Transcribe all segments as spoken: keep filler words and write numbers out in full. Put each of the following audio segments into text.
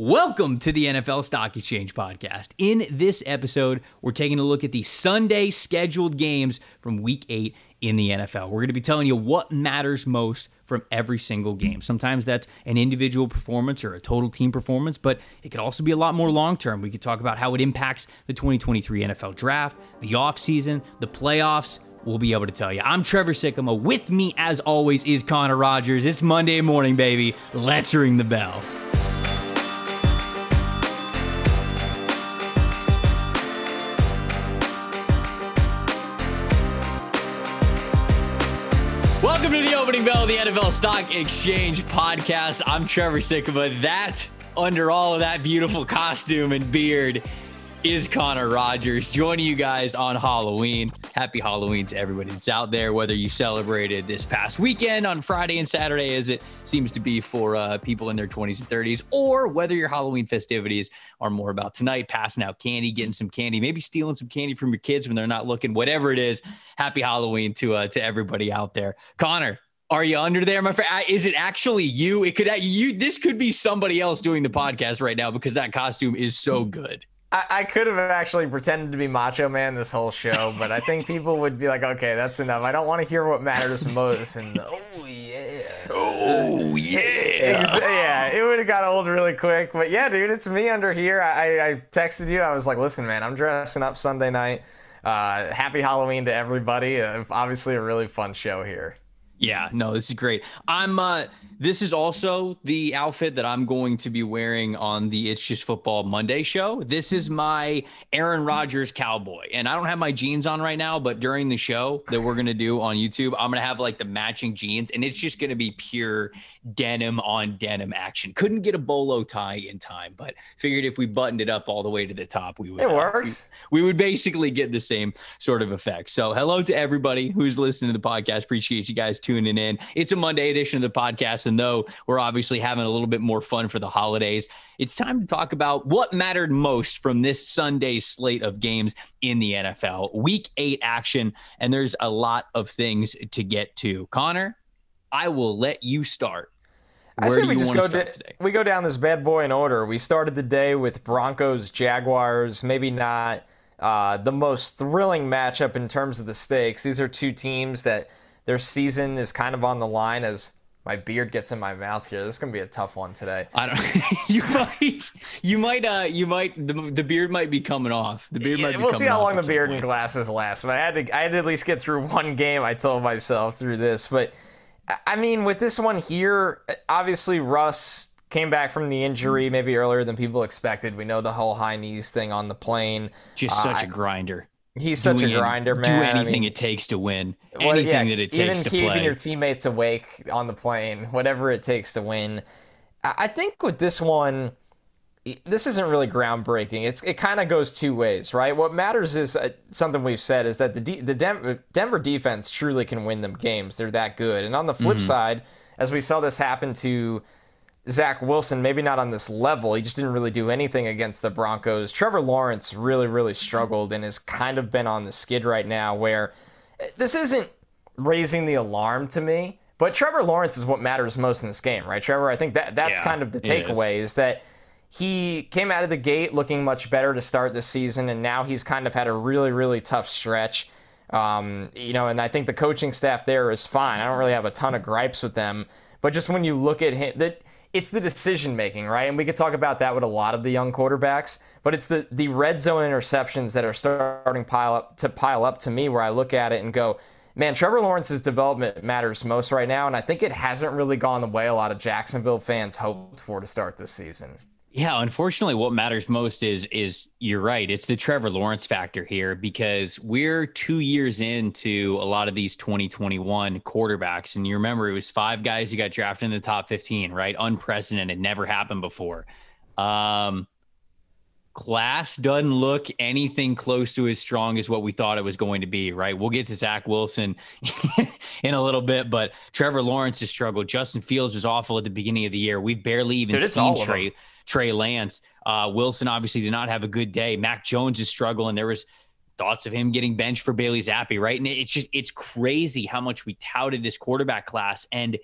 Welcome to the N F L Stock Exchange podcast. In this episode, we're taking a look at the Sunday scheduled games from week eight in the N F L. We're going to be telling you what matters most from every single game. Sometimes that's an individual performance or a total team performance, but it could also be a lot more long-term. We could talk about how it impacts the twenty twenty-three N F L draft, the offseason, the playoffs. We'll be able to tell you. I'm Trevor Sikkema. With me, as always, is Connor Rogers. It's Monday morning, baby. Let's ring the bell. Welcome to the opening bell of the N F L Stock Exchange podcast. I'm Trevor Sikkema. That, under all of that beautiful costume and beard, is Connor Rogers, joining you guys on Halloween. Happy Halloween to everybody that's out there, whether you celebrated this past weekend on Friday and Saturday, as it seems to be for uh, people in their twenties and thirties, or whether your Halloween festivities are more about tonight, passing out candy, getting some candy, maybe stealing some candy from your kids when they're not looking, whatever it is. Happy Halloween to uh, to everybody out there. Connor, are you under there, my friend? Is it actually you? It could you. This could be somebody else doing the podcast right now because that costume is so good. I, I could have actually pretended to be Macho Man this whole show, but I think people would be like, okay, that's enough. I don't want to hear what matters most. And oh, yeah. Oh, yeah. Yeah, it would have got old really quick. But yeah, dude, it's me under here. I, I texted you. I was like, listen, man, I'm dressing up Sunday night. Uh, happy Halloween to everybody. Uh, obviously a really fun show here. Yeah, no, this is great. I'm. Uh, this is also the outfit that I'm going to be wearing on the It's Just Football Monday show. This is my Aaron Rodgers cowboy, and I don't have my jeans on right now, but during the show that we're going to do on YouTube, I'm going to have like the matching jeans, and it's just going to be pure denim on denim action. Couldn't get a bolo tie in time, but figured if we buttoned it up all the way to the top, we would. It works. Uh, we, we would basically get the same sort of effect. So hello to everybody who's listening to the podcast. Appreciate you guys tuning in. It's a Monday edition of the podcast, and though we're obviously having a little bit more fun for the holidays, it's time to talk about what mattered most from this Sunday slate of games in the N F L. Week eight action, and there's a lot of things to get to. Connor, I will let you start. Where I say we just go to, today? We go down this bad boy in order. We started the day with Broncos, Jaguars, maybe not uh, the most thrilling matchup in terms of the stakes. These are two teams that their season is kind of on the line as my beard gets in my mouth here. This is going to be a tough one today. I don't You might, you might, uh, you might, the, the beard might be coming off. The beard yeah, might be we'll coming off. We'll see how long the beard and glasses last, but I had to, I had to at least get through one game. I told myself through this, but I mean, with this one here, obviously Russ came back from the injury maybe earlier than people expected. We know the whole high knees thing on the plane. Just uh, such a grinder. He's such Doing, a grinder, man. Do anything I mean, it takes to win. Anything well, yeah, that it takes to play. Even keeping your teammates awake on the plane, whatever it takes to win. I think with this one, this isn't really groundbreaking. It's It kind of goes two ways, right? What matters is uh, something we've said is that the, D, the Denver, Denver defense truly can win them games. They're that good. And on the flip mm-hmm. side, as we saw this happen to Zach Wilson, maybe not on this level. He just didn't really do anything against the Broncos. Trevor Lawrence really, really struggled and has kind of been on the skid right now, where this isn't raising the alarm to me, but Trevor Lawrence is what matters most in this game, right, Trevor? I think that that's yeah, kind of the takeaway is. is that he came out of the gate looking much better to start this season, and now he's kind of had a really, really tough stretch. Um, you know, and I think the coaching staff there is fine. I don't really have a ton of gripes with them, but just when you look at him, that it's the decision-making, right? And we could talk about that with a lot of the young quarterbacks, but it's the, the red zone interceptions that are starting pile up to pile up to me, where I look at it and go, man, Trevor Lawrence's development matters most right now, and I think it hasn't really gone the way a lot of Jacksonville fans hoped for to start this season. Yeah, unfortunately, what matters most is, is you're right, it's the Trevor Lawrence factor here, because we're two years into a lot of these twenty twenty-one quarterbacks. And you remember, it was five guys who got drafted in the top fifteen, right? Unprecedented, never happened before. Um, class doesn't look anything close to as strong as what we thought it was going to be, right? We'll get to Zach Wilson in a little bit, but Trevor Lawrence has struggled. Justin Fields was awful at the beginning of the year. We've barely even Dude, seen Trey, Trey Lance. Uh, Wilson obviously did not have a good day. Mac Jones is struggling. There was thoughts of him getting benched for Bailey Zappi, right? And it's just, it's crazy how much we touted this quarterback class. And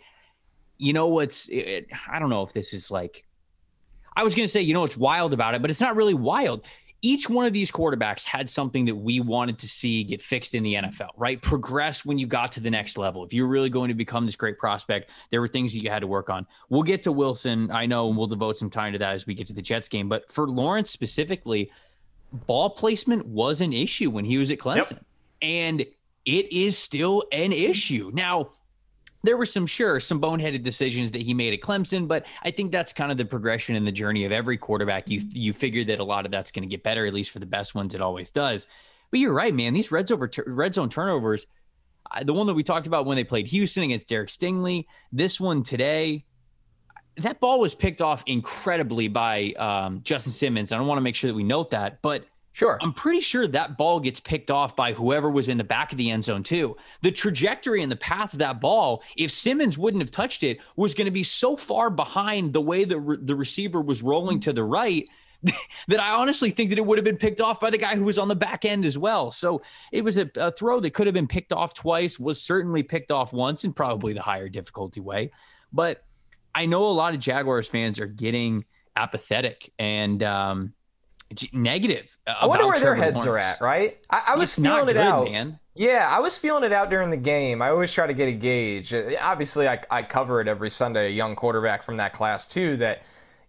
you know what's, it, I don't know if this is like, I was going to say, you know, what's wild about it, but it's not really wild. Each one of these quarterbacks had something that we wanted to see get fixed in the N F L, right? Progress when you got to the next level. If you're really going to become this great prospect, there were things that you had to work on. We'll get to Wilson, I know, and we'll devote some time to that as we get to the Jets game. But for Lawrence specifically, ball placement was an issue when he was at Clemson. Yep. And it is still an issue. Now, there were some, sure, some boneheaded decisions that he made at Clemson, but I think that's kind of the progression and the journey of every quarterback. You you figure that a lot of that's going to get better, at least for the best ones, it always does. But you're right, man. These red, over, red zone turnovers, the one that we talked about when they played Houston against Derek Stingley, this one today, that ball was picked off incredibly by um, Justin Simmons. I don't want to make sure that we note that, but sure, I'm pretty sure that ball gets picked off by whoever was in the back of the end zone too. The trajectory and the path of that ball, if Simmons wouldn't have touched it, was going to be so far behind the way the re- the receiver was rolling to the right that I honestly think that it would have been picked off by the guy who was on the back end as well. So it was a, a throw that could have been picked off twice, was certainly picked off once in probably the higher difficulty way. But I know a lot of Jaguars fans are getting apathetic and um, negative. I wonder where Trevor their heads Lawrence. are at, right? I, I was it's feeling good, it out. Man. Yeah, I was feeling it out during the game. I always try to get a gauge. Obviously, I, I cover it every Sunday, a young quarterback from that class, too, that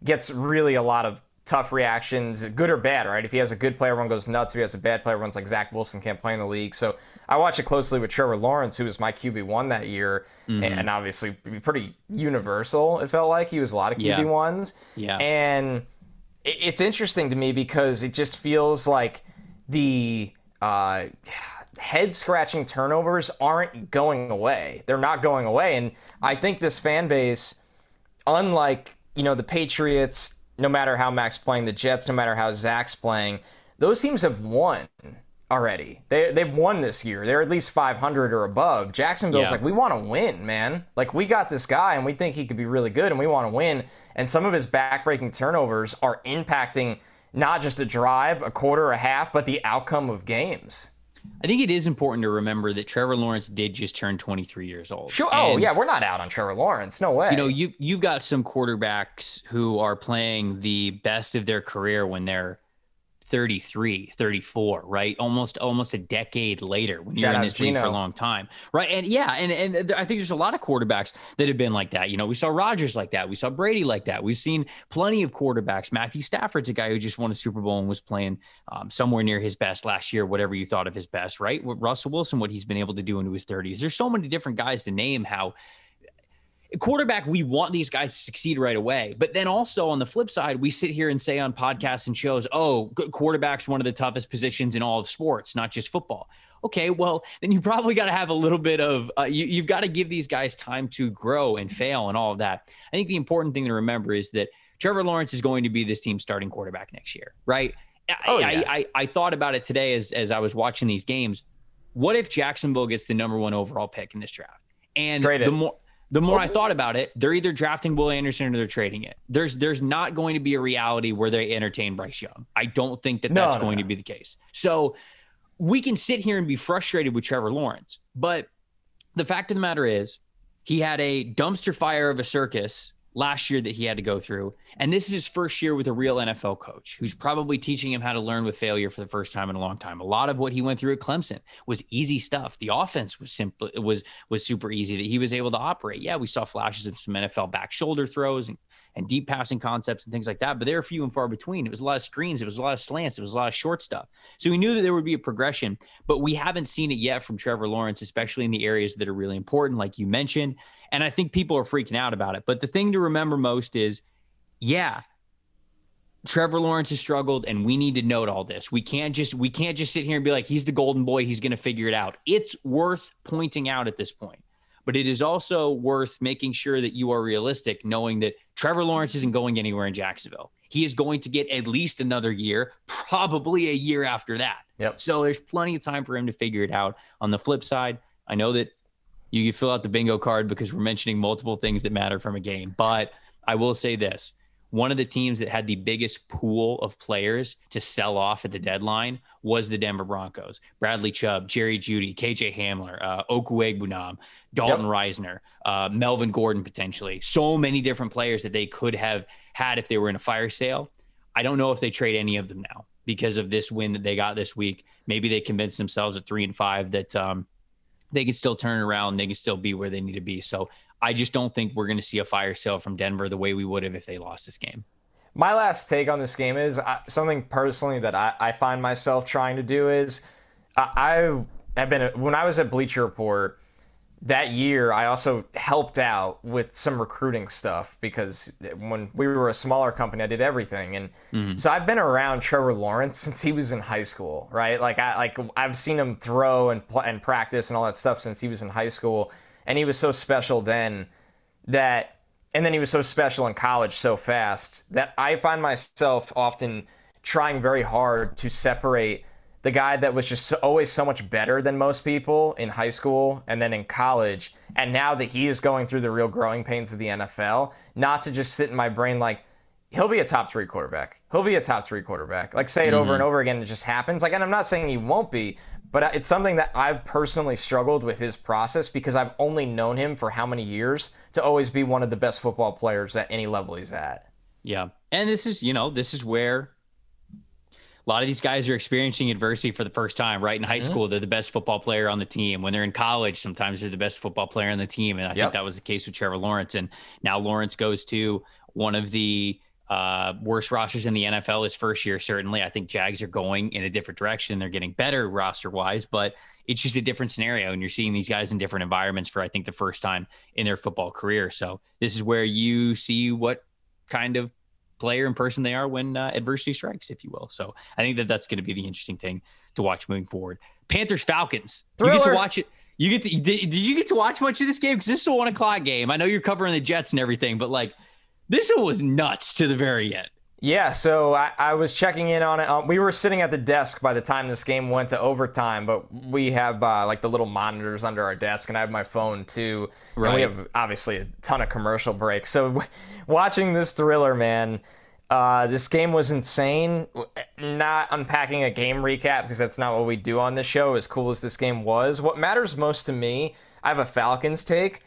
gets really a lot of tough reactions, good or bad, right? If he has a good player, everyone goes nuts. If he has a bad player, everyone's like, Zach Wilson can't play in the league. So I watch it closely with Trevor Lawrence, who was my Q B one that year, mm-hmm. and obviously pretty universal, it felt like. He was a lot of Q B ones. Yeah. yeah. And it's interesting to me because it just feels like the uh, head-scratching turnovers aren't going away. They're not going away. And I think this fan base, unlike, you know, the Patriots, no matter how Mac's playing, the Jets, no matter how Zach's playing, those teams have won already. They, they've won this year. They're at least five hundred or above. Jacksonville's yeah. like, we want to win, man. Like, we got this guy, and we think he could be really good, and we want to win. And some of his backbreaking turnovers are impacting not just a drive, a quarter, a half, but the outcome of games. I think it is important to remember that Trevor Lawrence did just turn twenty-three years old. Sure. Oh, and, yeah, we're not out on Trevor Lawrence. No way. You know, you, you've got some quarterbacks who are playing the best of their career when they're thirty-three, thirty-four, right? Almost, almost a decade later when you're Shout in this league for a long time. Right. And yeah. And, and I think there's a lot of quarterbacks that have been like that. You know, we saw Rodgers like that. We saw Brady like that. We've seen plenty of quarterbacks. Matthew Stafford's a guy who just won a Super Bowl and was playing um, somewhere near his best last year, whatever you thought of his best, right? With Russell Wilson, what he's been able to do into his thirties. There's so many different guys to name how quarterback, we want these guys to succeed right away. But then also on the flip side, we sit here and say on podcasts and shows, oh, quarterback's one of the toughest positions in all of sports, not just football. Okay, well, then you probably got to have a little bit of, uh, you, you've got to give these guys time to grow and fail and all of that. I think the important thing to remember is that Trevor Lawrence is going to be this team's starting quarterback next year, right? Oh, yeah. I, I, I thought about it today as, as I was watching these games. What if Jacksonville gets the number one overall pick in this draft? And Traded. the more... The more I thought about it, they're either drafting Will Anderson or they're trading it. There's there's not going to be a reality where they entertain Bryce Young. I don't think that no, that's no, going no. to be the case. So we can sit here and be frustrated with Trevor Lawrence. But the fact of the matter is he had a dumpster fire of a circus last year that he had to go through. And this is his first year with a real N F L coach who's probably teaching him how to learn with failure for the first time in a long time. A lot of what he went through at Clemson was easy stuff. The offense was simple, was was super easy that he was able to operate. Yeah, we saw flashes of some N F L back shoulder throws and, and deep passing concepts and things like that, but they were few and far between. It was a lot of screens. It was a lot of slants. It was a lot of short stuff. So we knew that there would be a progression, but we haven't seen it yet from Trevor Lawrence, especially in the areas that are really important, like you mentioned. And I think people are freaking out about it. But the thing to remember most is, yeah, Trevor Lawrence has struggled, and we need to note all this. We can't just we can't just sit here and be like, he's the golden boy, he's going to figure it out. It's worth pointing out at this point. But it is also worth making sure that you are realistic, knowing that Trevor Lawrence isn't going anywhere in Jacksonville. He is going to get at least another year, probably a year after that. Yep. So there's plenty of time for him to figure it out. On the flip side, I know that you can fill out the bingo card because we're mentioning multiple things that matter from a game. But I will say this. one of the teams that had the biggest pool of players to sell off at the deadline was the Denver Broncos. Bradley Chubb, Jerry Jeudy, K J Hamler, uh, Okuegbunam, Dalton yep. Reisner, uh, Melvin Gordon, potentially. So many different players that they could have had if they were in a fire sale. I don't know if they trade any of them now because of this win that they got this week. Maybe they convinced themselves at three and five that um, they can still turn around. They can still be where they need to be. So I just don't think we're going to see a fire sale from Denver the way we would have if they lost this game. My last take on this game is uh, something personally that I, I find myself trying to do is uh, I have been, when I was at Bleacher Report that year, I also helped out with some recruiting stuff because when we were a smaller company, I did everything. And mm. so I've been around Trevor Lawrence since he was in high school, right? Like I, like I've seen him throw and and practice and all that stuff since he was in high school. And he was so special then that, and then he was so special in college so fast that I find myself often trying very hard to separate the guy that was just so, always so much better than most people in high school and then in college. And now that he is going through the real growing pains of the N F L, not to just sit in my brain like, he'll be a top three quarterback. He'll be a top three quarterback. Like say it mm-hmm. over and over again, it just happens. Like, and I'm not saying he won't be, but it's something that I've personally struggled with his process because I've only known him for how many years to always be one of the best football players at any level he's at. Yeah. And this is, you know, this is where a lot of these guys are experiencing adversity for the first time, right? In high mm-hmm. school, they're the best football player on the team. When they're in college, sometimes they're the best football player on the team. And I yep. think that was the case with Trevor Lawrence. And now Lawrence goes to one of the uh worst rosters in the N F L his first year. Certainly I think Jags are going in a different direction. They're getting better roster wise, but it's just a different scenario, and you're seeing these guys in different environments for I think the first time in their football career. So this is where you see what kind of player and person they are when uh, adversity strikes, if you will. So I think that that's going to be the interesting thing to watch moving forward. Panthers Falcons, you get to watch it. You get to did, did you get to watch much of this game? Because this is a one o'clock game. I know you're covering the Jets and everything, but like this one was nuts to the very end. Yeah, so I, I was checking in on it. Um, we were sitting at the desk by the time this game went to overtime, but we have uh, like the little monitors under our desk, and I have my phone too. Right. And we have obviously a ton of commercial breaks. So w- watching this thriller, man, uh, this game was insane. Not unpacking a game recap because that's not what we do on this show, as cool as this game was. What matters most to me, I have a Falcons take.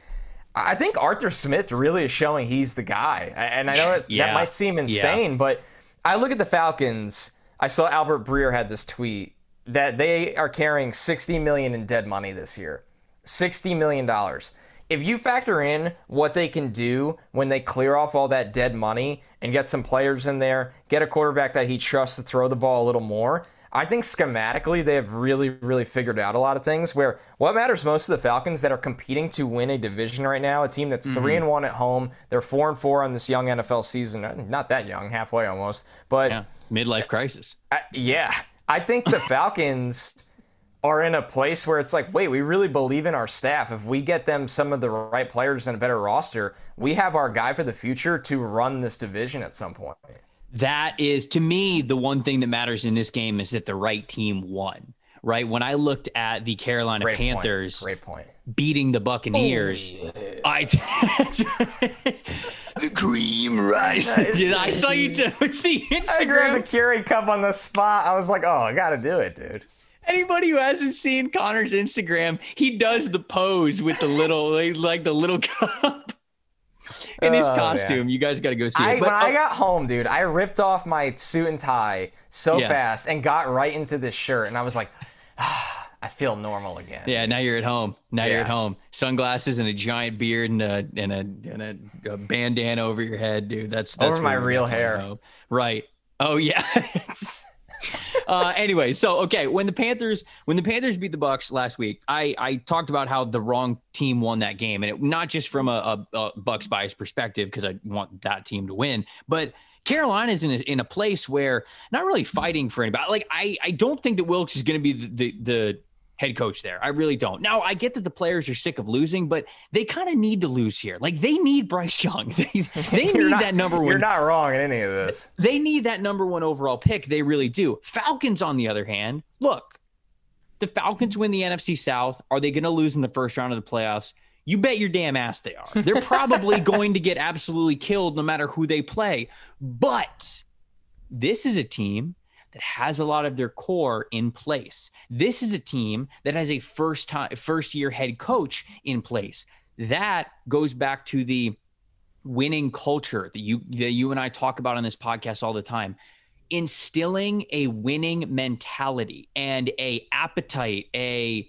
I think Arthur Smith really is showing he's the guy. And I know it's, yeah. that might seem insane, yeah. but I look at the Falcons. I saw Albert Breer had this tweet that they are carrying sixty million dollars in dead money this year. sixty million dollars. If you factor in what they can do when they clear off all that dead money and get some players in there, get a quarterback that he trusts to throw the ball a little more, I think schematically they have really, really figured out a lot of things where what matters most to the Falcons that are competing to win a division right now, a team that's mm-hmm. three and one at home. They're four and four on this young N F L season. Not that young, halfway almost, but yeah. midlife crisis. I, yeah. I think the Falcons are in a place where it's like, wait, we really believe in our staff. If we get them some of the right players and a better roster, we have our guy for the future to run this division at some point. That is, to me, the one thing that matters in this game is that the right team won, right? When I looked at the Carolina Great Panthers point. Great point. beating the Buccaneers, oh, yeah. I the cream rise. Dude, I saw you do the Instagram. I grabbed the Keurig cup on the spot. I was like, oh, I got to do it, dude. Anybody who hasn't seen Connor's Instagram, he does the pose with the little, like the little cup. In his oh, costume, man. You guys got to go see it. I, but, when oh. I got home, dude, I ripped off my suit and tie so yeah. fast and got right into this shirt. And I was like, ah, I feel normal again. Yeah, now you're at home. Now yeah. you're at home. Sunglasses and a giant beard and a and a, and a, a bandana over your head, dude. That's, that's over my real hair. Home. Right. Oh, yeah. uh, anyway, so, okay, when the Panthers when the Panthers beat the Bucs last week, I, I talked about how the wrong team won that game, and it, not just from a, a, a Bucs bias perspective because I want that team to win, but Carolina's in a, in a place where not really fighting for anybody. Like, I, I don't think that Wilkes is going to be the, the, the head coach there. I really don't. Now, I get that the players are sick of losing, but they kind of need to lose here. Like, they need Bryce Young. They, they need not, that number one. You're not wrong in any of this. They need that number one overall pick. They really do. Falcons, on the other hand, look, the Falcons win the N F C South. Are they going to lose in the first round of the playoffs? You bet your damn ass they are. They're probably going to get absolutely killed no matter who they play. But this is a team that has a lot of their core in place. This is a team that has a first time, first year head coach in place. That goes back to the winning culture that you, that you and I talk about on this podcast all the time. Instilling a winning mentality and a appetite, a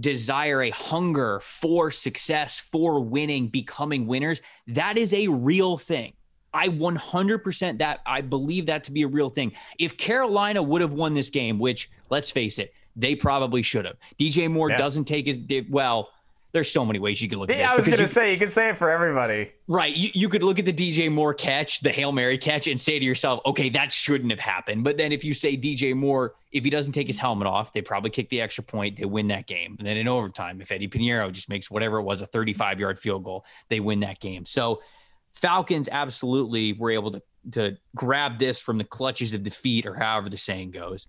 desire, a hunger for success, for winning, becoming winners. That is a real thing. I one hundred percent that I believe that to be a real thing. If Carolina would have won this game, which let's face it, they probably should have. D J Moore yeah. doesn't take it well. There's so many ways you can look at this. Yeah, I was going to say, you can say it for everybody. Right. You, you could look at the D J Moore catch, the Hail Mary catch, and say to yourself, okay, that shouldn't have happened. But then if you say D J Moore, if he doesn't take his helmet off, they probably kick the extra point. They win that game. And then in overtime, if Eddie Pinheiro just makes whatever it was, a thirty-five-yard field goal, they win that game. So Falcons absolutely were able to, to grab this from the clutches of defeat, or however the saying goes.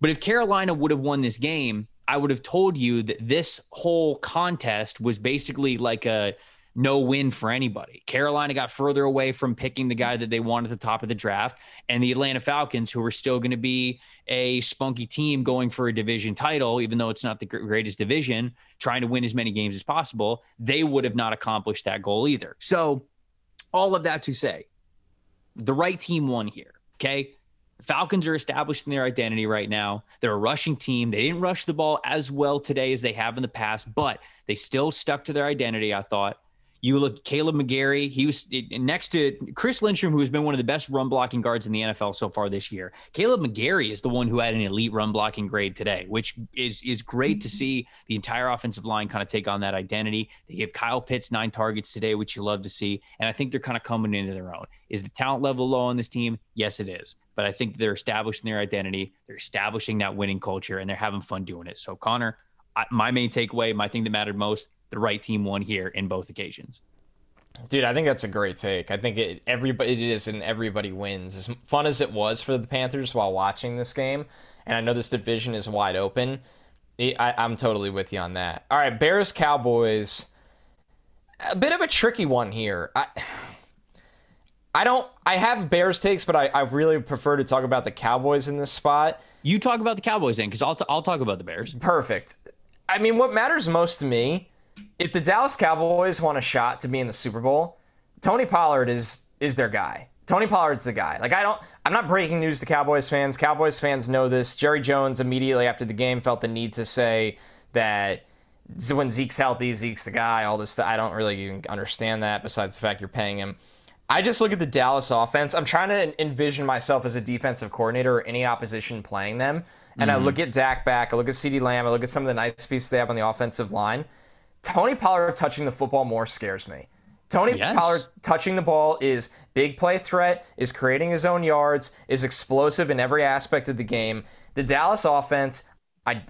But if Carolina would have won this game, I would have told you that this whole contest was basically like a no win for anybody. Carolina got further away from picking the guy that they wanted at the top of the draft, and the Atlanta Falcons, who were still going to be a spunky team going for a division title, even though it's not the greatest division, trying to win as many games as possible, they would have not accomplished that goal either. So all of that to say, the right team won here. Okay. Falcons are established in their identity right now. They're a rushing team. They didn't rush the ball as well today as they have in the past, but they still stuck to their identity, I thought. You look at Caleb McGarry. He was next to Chris Lindstrom, who has been one of the best run blocking guards in the N F L so far this year. Caleb McGarry is the one who had an elite run blocking grade today, which is, is great to see the entire offensive line kind of take on that identity. They gave Kyle Pitts nine targets today, which you love to see. And I think they're kind of coming into their own. Is the talent level low on this team? Yes, it is. But I think they're establishing their identity. They're establishing that winning culture, and they're having fun doing it. So Connor, I, my main takeaway, my thing that mattered most, the right team won here in both occasions. Dude, I think that's a great take. I think it everybody it is and everybody wins. As fun as it was for the Panthers while watching this game, and I know this division is wide open, I, I'm totally with you on that. All right, Bears, Cowboys. A bit of a tricky one here. I I don't I have Bears takes, but I, I really prefer to talk about the Cowboys in this spot. You talk about the Cowboys then, because I'll t- I'll talk about the Bears. Perfect. I mean, what matters most to me, if the Dallas Cowboys want a shot to be in the Super Bowl, Tony Pollard is is their guy. Tony Pollard's the guy. Like, I don't, I'm not breaking news to Cowboys fans. Cowboys fans know this. Jerry Jones immediately after the game felt the need to say that when Zeke's healthy, Zeke's the guy, all this stuff. I don't really even understand that besides the fact you're paying him. I just look at the Dallas offense. I'm trying to envision myself as a defensive coordinator or any opposition playing them. And mm-hmm. I look at Dak back. I look at CeeDee Lamb. I look at some of the nice pieces they have on the offensive line. Tony Pollard touching the football more scares me. Tony yes. Pollard touching the ball is big play threat, is creating his own yards, is explosive in every aspect of the game. The Dallas offense, I,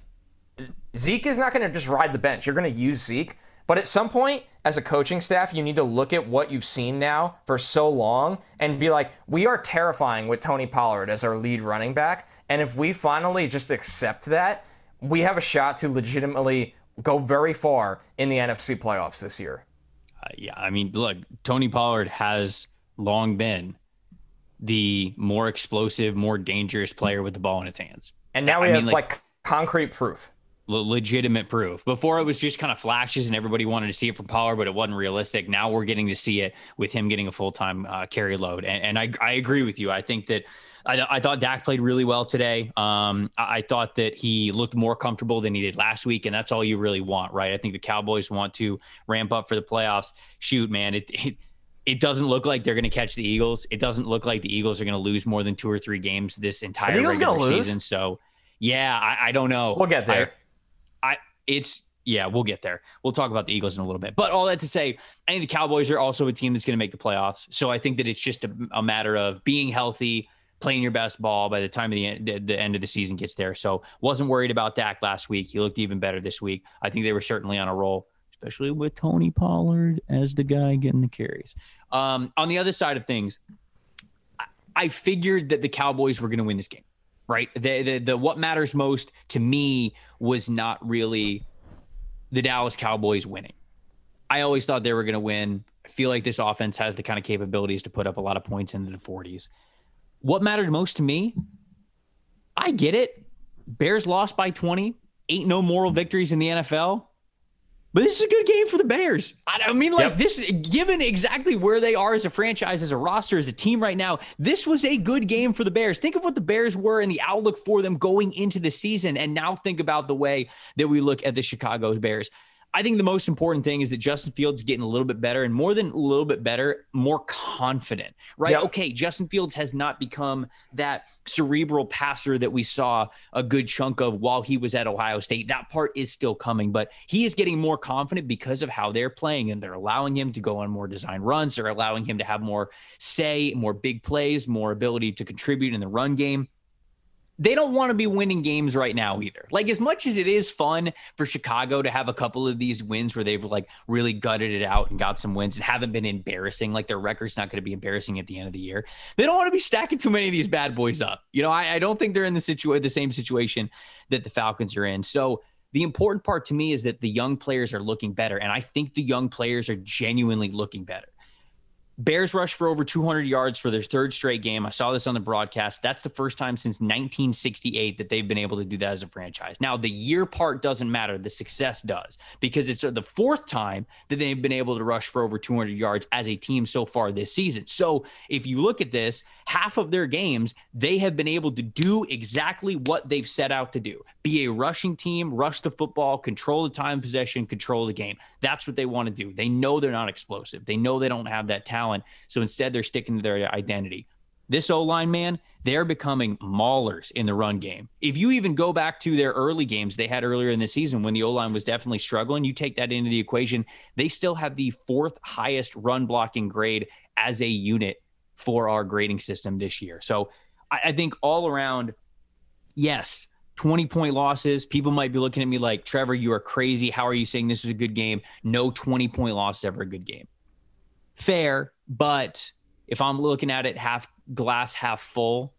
Zeke is not going to just ride the bench. You're going to use Zeke. But at some point, as a coaching staff, you need to look at what you've seen now for so long and be like, we are terrifying with Tony Pollard as our lead running back. And if we finally just accept that, we have a shot to legitimately go very far in the N F C playoffs this year. Uh, yeah, I mean, look, Tony Pollard has long been the more explosive, more dangerous player with the ball in his hands. And now we I have, mean, like, like, concrete proof. Legitimate proof. Before, it was just kind of flashes and everybody wanted to see it from Pollard, but it wasn't realistic. Now we're getting to see it with him getting a full-time uh, carry load. And, and I, I agree with you. I think that I, I thought Dak played really well today. Um, I, I thought that he looked more comfortable than he did last week, and that's all you really want, right? I think the Cowboys want to ramp up for the playoffs. Shoot, man, it it, it doesn't look like they're going to catch the Eagles. It doesn't look like the Eagles are going to lose more than two or three games this entire regular season. So, yeah, I, I don't know. We'll get there. I, It's yeah, we'll get there. We'll talk about the Eagles in a little bit, but all that to say, I think the Cowboys are also a team that's going to make the playoffs. So I think that it's just a, a matter of being healthy, playing your best ball by the time of the end, the, the end of the season gets there. So wasn't worried about Dak last week. He looked even better this week. I think they were certainly on a roll, especially with Tony Pollard as the guy getting the carries. Um, on the other side of things, I, I figured that the Cowboys were going to win this game. Right. The, the the what matters most to me was not really the Dallas Cowboys winning. I always thought they were going to win. I feel like this offense has the kind of capabilities to put up a lot of points into the forties. What mattered most to me? I get it. Bears lost by twenty. Ain't no moral victories in the N F L. But this is a good game for the Bears. I mean, like yep. this, given exactly where they are as a franchise, as a roster, as a team right now, this was a good game for the Bears. Think of what the Bears were and the outlook for them going into the season. And now think about the way that we look at the Chicago Bears. I think the most important thing is that Justin Fields is getting a little bit better, and more than a little bit better, more confident, right? Yep. Okay, Justin Fields has not become that cerebral passer that we saw a good chunk of while he was at Ohio State. That part is still coming, but he is getting more confident because of how they're playing, and they're allowing him to go on more design runs. They're allowing him to have more say, more big plays, more ability to contribute in the run game. They don't want to be winning games right now either. Like, as much as it is fun for Chicago to have a couple of these wins where they've like really gutted it out and got some wins and haven't been embarrassing, like their record's not going to be embarrassing at the end of the year. They don't want to be stacking too many of these bad boys up. You know, I, I don't think they're in the situa- the same situation that the Falcons are in. So the important part to me is that the young players are looking better. And I think the young players are genuinely looking better. Bears rushed for over two hundred yards for their third straight game. I saw this on the broadcast. That's the first time since nineteen sixty-eight that they've been able to do that as a franchise. Now, the year part doesn't matter. The success does, because it's the fourth time that they've been able to rush for over two hundred yards as a team so far this season. So if you look at this, half of their games, they have been able to do exactly what they've set out to do. Be a rushing team, rush the football, control the time possession, control the game. That's what they want to do. They know they're not explosive. They know they don't have that talent. So instead, they're sticking to their identity. This O-line, man, they're becoming maulers in the run game. If you even go back to their early games they had earlier in the season when the O-line was definitely struggling, you take that into the equation, they still have the fourth highest run blocking grade as a unit for our grading system this year. So I, I think all around, yes, twenty-point losses. People might be looking at me like, Trevor, you are crazy. How are you saying this is a good game? No twenty-point loss is ever a good game. Fair. But if I'm looking at it half glass, half full,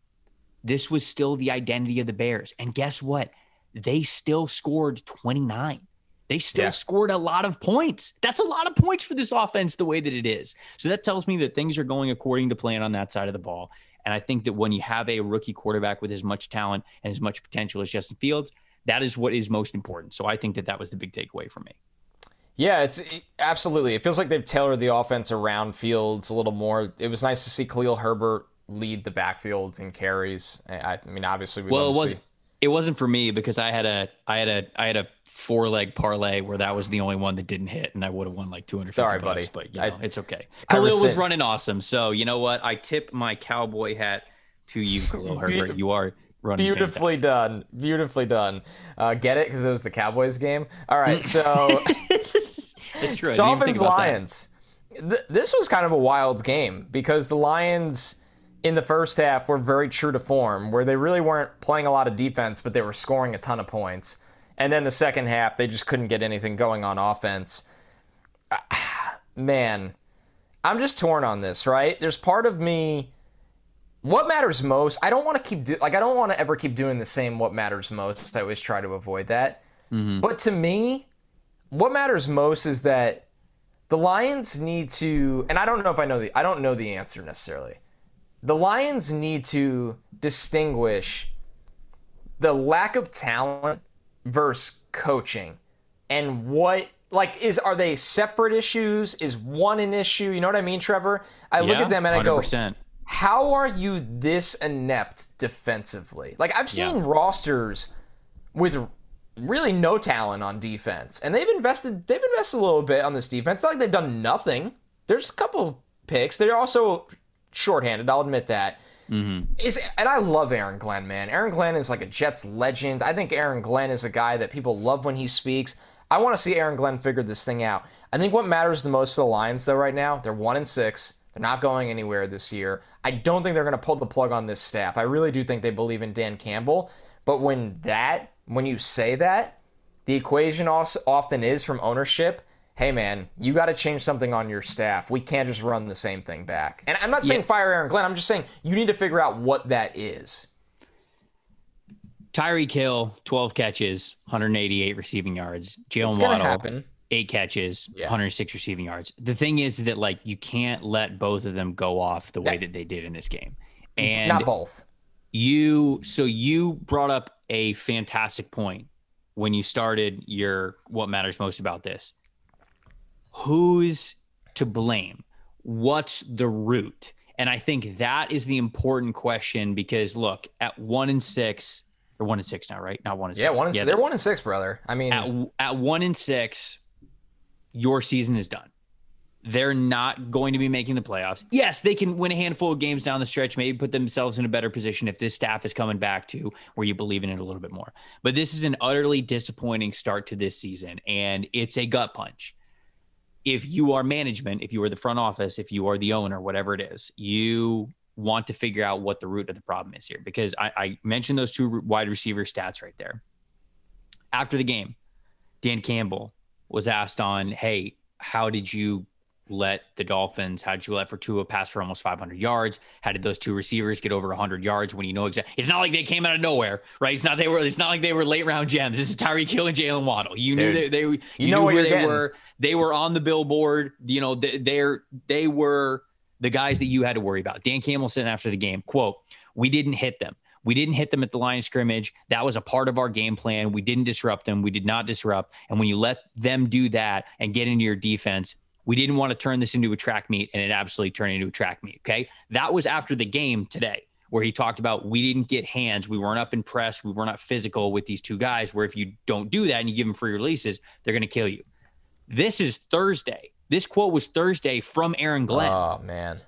this was still the identity of the Bears. And guess what? They still scored twenty-nine. They still yeah. scored a lot of points. That's a lot of points for this offense the way that it is. So that tells me that things are going according to plan on that side of the ball. And I think that when you have a rookie quarterback with as much talent and as much potential as Justin Fields, that is what is most important. So I think that that was the big takeaway for me. Yeah, it's it, absolutely. It feels like they've tailored the offense around Fields a little more. It was nice to see Khalil Herbert lead the backfield in carries. I, I mean, obviously, we well, it wasn't. See. It wasn't for me because I had a, I had a, I had a four leg parlay where that was the only one that didn't hit, and I would have won like two hundred. Sorry, bucks, buddy, but you know, I, it's okay. Khalil was running awesome, so you know what? I tip my cowboy hat to you, Khalil Herbert. You are. Beautifully fantastic. done. Beautifully done. Uh, get it? Because it was the Cowboys game. All right, so it's true. Dolphins Lions. Th- this was kind of a wild game because the Lions in the first half were very true to form, where they really weren't playing a lot of defense, but they were scoring a ton of points. And then the second half, they just couldn't get anything going on offense. Uh, man, I'm just torn on this, right? There's part of me. What matters most, I don't want to keep do, like I don't want to ever keep doing the same what matters most. I always try to avoid that. Mm-hmm. But to me, what matters most is that the Lions need to, and I don't know if I know the I don't know the answer necessarily. The Lions need to distinguish the lack of talent versus coaching. And what like is are they separate issues? Is one an issue? You know what I mean, Trevor? I yeah, look at them and I go one hundred percent. How are you this inept defensively? Like, I've seen yeah. rosters with really no talent on defense, and they've invested they've invested a little bit on this defense. It's not like they've done nothing. There's a couple picks. They're also shorthanded. I'll admit that. Mm-hmm. Is and I love Aaron Glenn, man. Aaron Glenn is like a Jets legend. I think Aaron Glenn is a guy that people love when he speaks. I want to see Aaron Glenn figure this thing out. I think what matters the most for the Lions, though, right now, they're one and six. They're not going anywhere this year. I don't think they're going to pull the plug on this staff. I really do think they believe in Dan Campbell. But when that, when you say that, the equation also often is from ownership. Hey, man, you got to change something on your staff. We can't just run the same thing back. And I'm not saying yeah. fire Aaron Glenn. I'm just saying you need to figure out what that is. Tyreek Hill, twelve catches, one hundred eighty-eight receiving yards. Jalen Waddle. eight catches, yeah. one hundred six receiving yards. The thing is that, like, you can't let both of them go off the way that they did in this game. And not both. You so you brought up a fantastic point when you started your what matters most about this. Who's to blame? What's the root? And I think that is the important question, because look, at one and six, or one and six now, right? Not one and six. Yeah, one and yeah, six. They're one and six, brother. I mean, at, at one and six, your season is done. They're not going to be making the playoffs. Yes, they can win a handful of games down the stretch, maybe put themselves in a better position if this staff is coming back to where you believe in it a little bit more. But this is an utterly disappointing start to this season, and it's a gut punch. If you are management, if you are the front office, if you are the owner, whatever it is, you want to figure out what the root of the problem is here. Because I, I mentioned those two wide receiver stats right there. After the game, Dan Campbell was asked on, hey, how did you let the Dolphins, how did you let for Tua pass for almost five hundred yards? How did those two receivers get over one hundred yards when you know exactly? It's not like they came out of nowhere, right? It's not they were. It's not like they were late round gems. This is Tyreek Hill and Jalen Waddle. You Dude, knew they, they you, you know knew where they getting. were. They were on the billboard. You know they they're, they were the guys that you had to worry about. Dan Campbell said after the game, "Quote: We didn't hit them. We didn't hit them at the line of scrimmage. That was a part of our game plan. We didn't disrupt them. We did not disrupt. And when you let them do that and get into your defense." We didn't want to turn this into a track meet, and it absolutely turned into a track meet. Okay. That was after the game today, where he talked about we didn't get hands. We weren't up and pressed. We were not physical with these two guys, where if you don't do that and you give them free releases, they're going to kill you. This is Thursday. This quote was Thursday from Aaron Glenn. Oh, man.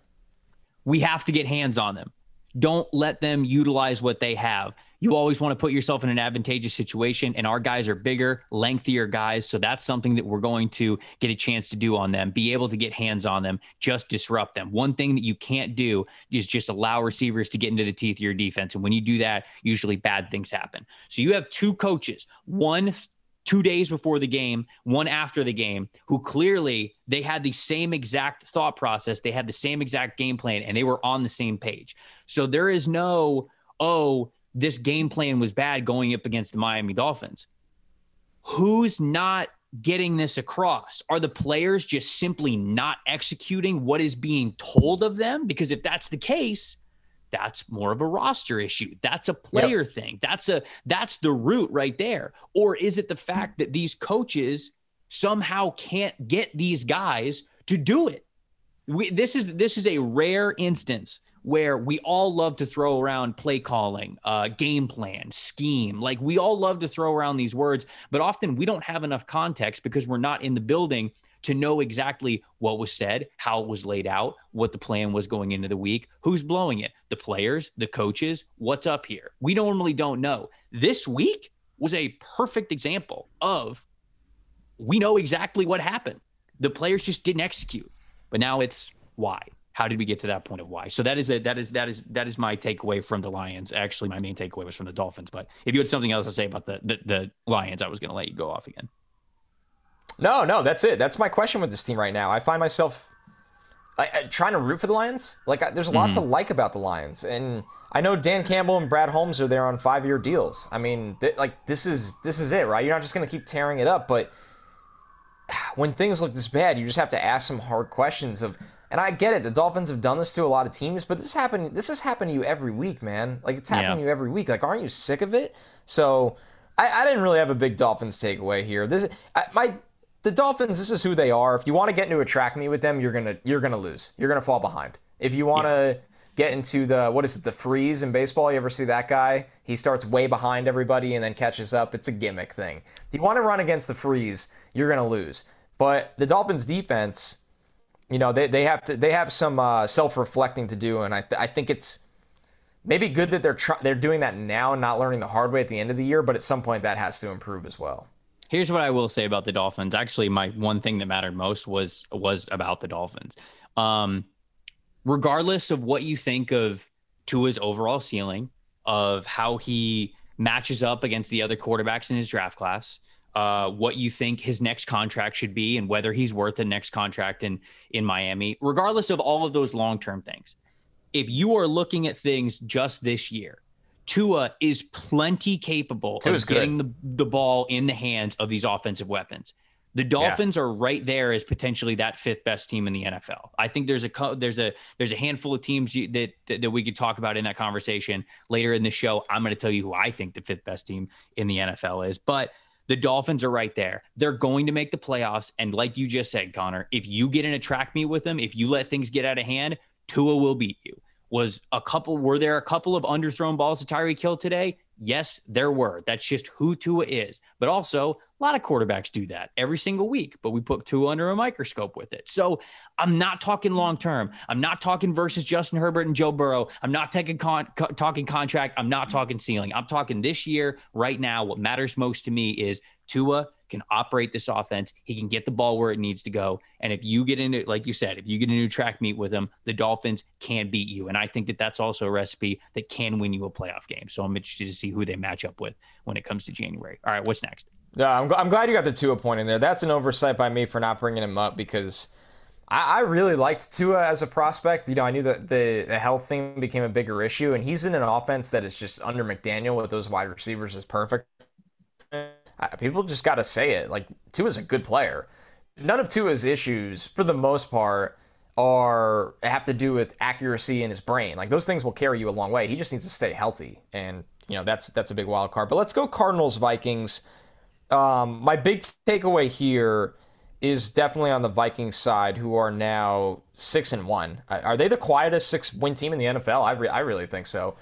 We have to get hands on them. Don't let them utilize what they have. You always want to put yourself in an advantageous situation, and our guys are bigger, lengthier guys. So that's something that we're going to get a chance to do on them, be able to get hands on them, just disrupt them. One thing that you can't do is just allow receivers to get into the teeth of your defense. And when you do that, usually bad things happen. So you have two coaches, one two days before the game, one after the game, who clearly they had the same exact thought process. They had the same exact game plan, and they were on the same page. So there is no, oh, this game plan was bad going up against the Miami Dolphins. Who's not getting this across? Are the players just simply not executing what is being told of them? Because if that's the case, that's more of a roster issue. That's a player yep. thing. That's a, that's the root right there. Or is it the fact that these coaches somehow can't get these guys to do it? We, this is, this is a rare instance where we all love to throw around play calling, uh, game plan, scheme. Like, we all love to throw around these words, but often we don't have enough context because we're not in the building to know exactly what was said, how it was laid out, what the plan was going into the week, who's blowing it, the players, the coaches, what's up here. We normally don't know. This week was a perfect example of we know exactly what happened. The players just didn't execute, but now it's why. How did we get to that point of why? So that is a, that is that is that is my takeaway from the Lions. Actually, my main takeaway was from the Dolphins. But if you had something else to say about the the, the Lions, I was going to let you go off again. No, no, that's it. That's my question with this team right now. I find myself I, I, trying to root for the Lions. Like, I, there's a lot mm-hmm. to like about the Lions, and I know Dan Campbell and Brad Holmes are there on five-year deals. I mean, th- like this is this is it, right? You're not just going to keep tearing it up, but when things look this bad, you just have to ask some hard questions of. And I get it. The Dolphins have done this to a lot of teams, but this happened. This has happened to you every week, man. Like, it's happening yeah. to you every week. Like, aren't you sick of it? So, I, I didn't really have a big Dolphins takeaway here. This I, my the Dolphins. This is who they are. If you want to get into a track meet with them, you're gonna you're gonna lose. You're gonna fall behind. If you want to yeah. get into the what is it the freeze in baseball? You ever see that guy? He starts way behind everybody and then catches up. It's a gimmick thing. If you want to run against the freeze, you're gonna lose. But the Dolphins defense. You know, they, they have to they have some uh, self-reflecting to do, and I th- I think it's maybe good that they're tr- they're doing that now and not learning the hard way at the end of the year, but at some point that has to improve as well. Here's what I will say about the Dolphins. Actually, my one thing that mattered most was was about the Dolphins. Um, regardless of what you think of Tua's overall ceiling, of how he matches up against the other quarterbacks in his draft class, Uh, what you think his next contract should be and whether he's worth the next contract in, in Miami, regardless of all of those long-term things. If you are looking at things just this year, Tua is plenty capable Tua's of getting the, the ball in the hands of these offensive weapons. The Dolphins yeah. are right there as potentially that fifth best team in the N F L. I think there's a there's a there's a handful of teams you, that, that that we could talk about in that conversation later in the show. I'm going to tell you who I think the fifth best team in the N F L is, but the Dolphins are right there. They're going to make the playoffs, and like you just said, Connor, if you get in a track meet with them, if you let things get out of hand, Tua will beat you. Was a couple were there a couple of underthrown balls to Tyreek Hill today? Yes, there were. That's just who Tua is. But also, a lot of quarterbacks do that every single week, but we put Tua under a microscope with it. So I'm not talking long-term. I'm not talking versus Justin Herbert and Joe Burrow. I'm not taking con- co- talking contract. I'm not talking ceiling. I'm talking this year, right now. What matters most to me is Tua can operate this offense. He can get the ball where it needs to go. And if you get into, like you said, if you get a new track meet with him, the Dolphins can beat you. And I think that that's also a recipe that can win you a playoff game. So I'm interested to see who they match up with when it comes to January. All right, what's next? Yeah, I'm, I'm glad you got the Tua point in there. That's an oversight by me for not bringing him up because I, I really liked Tua as a prospect. You know, I knew that the, the health thing became a bigger issue, and he's in an offense that is just under McDaniel with those wide receivers is perfect. People just got to say it. Like, Tua's a good player. None of Tua's issues, for the most part, are have to do with accuracy in his brain. Like, those things will carry you a long way. He just needs to stay healthy. And, you know, that's that's a big wild card. But let's go Cardinals-Vikings. Um, my big takeaway here is definitely on the Vikings side, who are now six and one. Are they the quietest six-win team in the N F L? I, re- I really think so.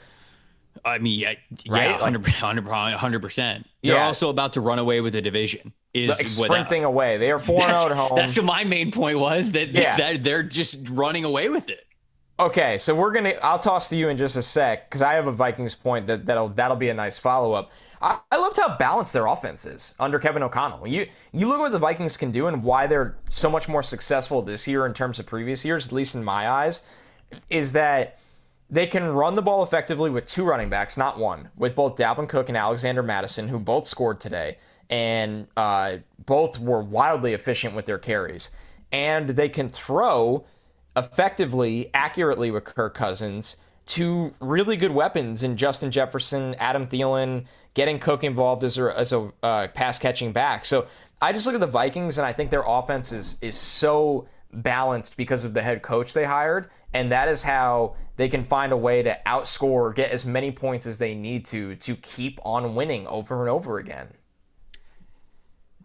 I mean, yeah, right? yeah one hundred percent. They're yeah. also about to run away with the division. Is like sprinting without. away. They are four and oh at home. That's what my main point was, that, yeah. that they're just running away with it. Okay, so we're going to – I'll toss to you in just a sec because I have a Vikings point that, that'll that'll be a nice follow-up. I, I loved how balanced their offense is under Kevin O'Connell. You, you look at what the Vikings can do and why they're so much more successful this year in terms of previous years, at least in my eyes, is that – they can run the ball effectively with two running backs, not one, with both Dalvin Cook and Alexander Mattison, who both scored today, and uh, both were wildly efficient with their carries. And they can throw effectively, accurately with Kirk Cousins to really good weapons in Justin Jefferson, Adam Thielen, getting Cook involved as a, as a uh, pass-catching back. So I just look at the Vikings, and I think their offense is is so balanced because of the head coach they hired, and that is how they can find a way to outscore, get as many points as they need to, to keep on winning over and over again.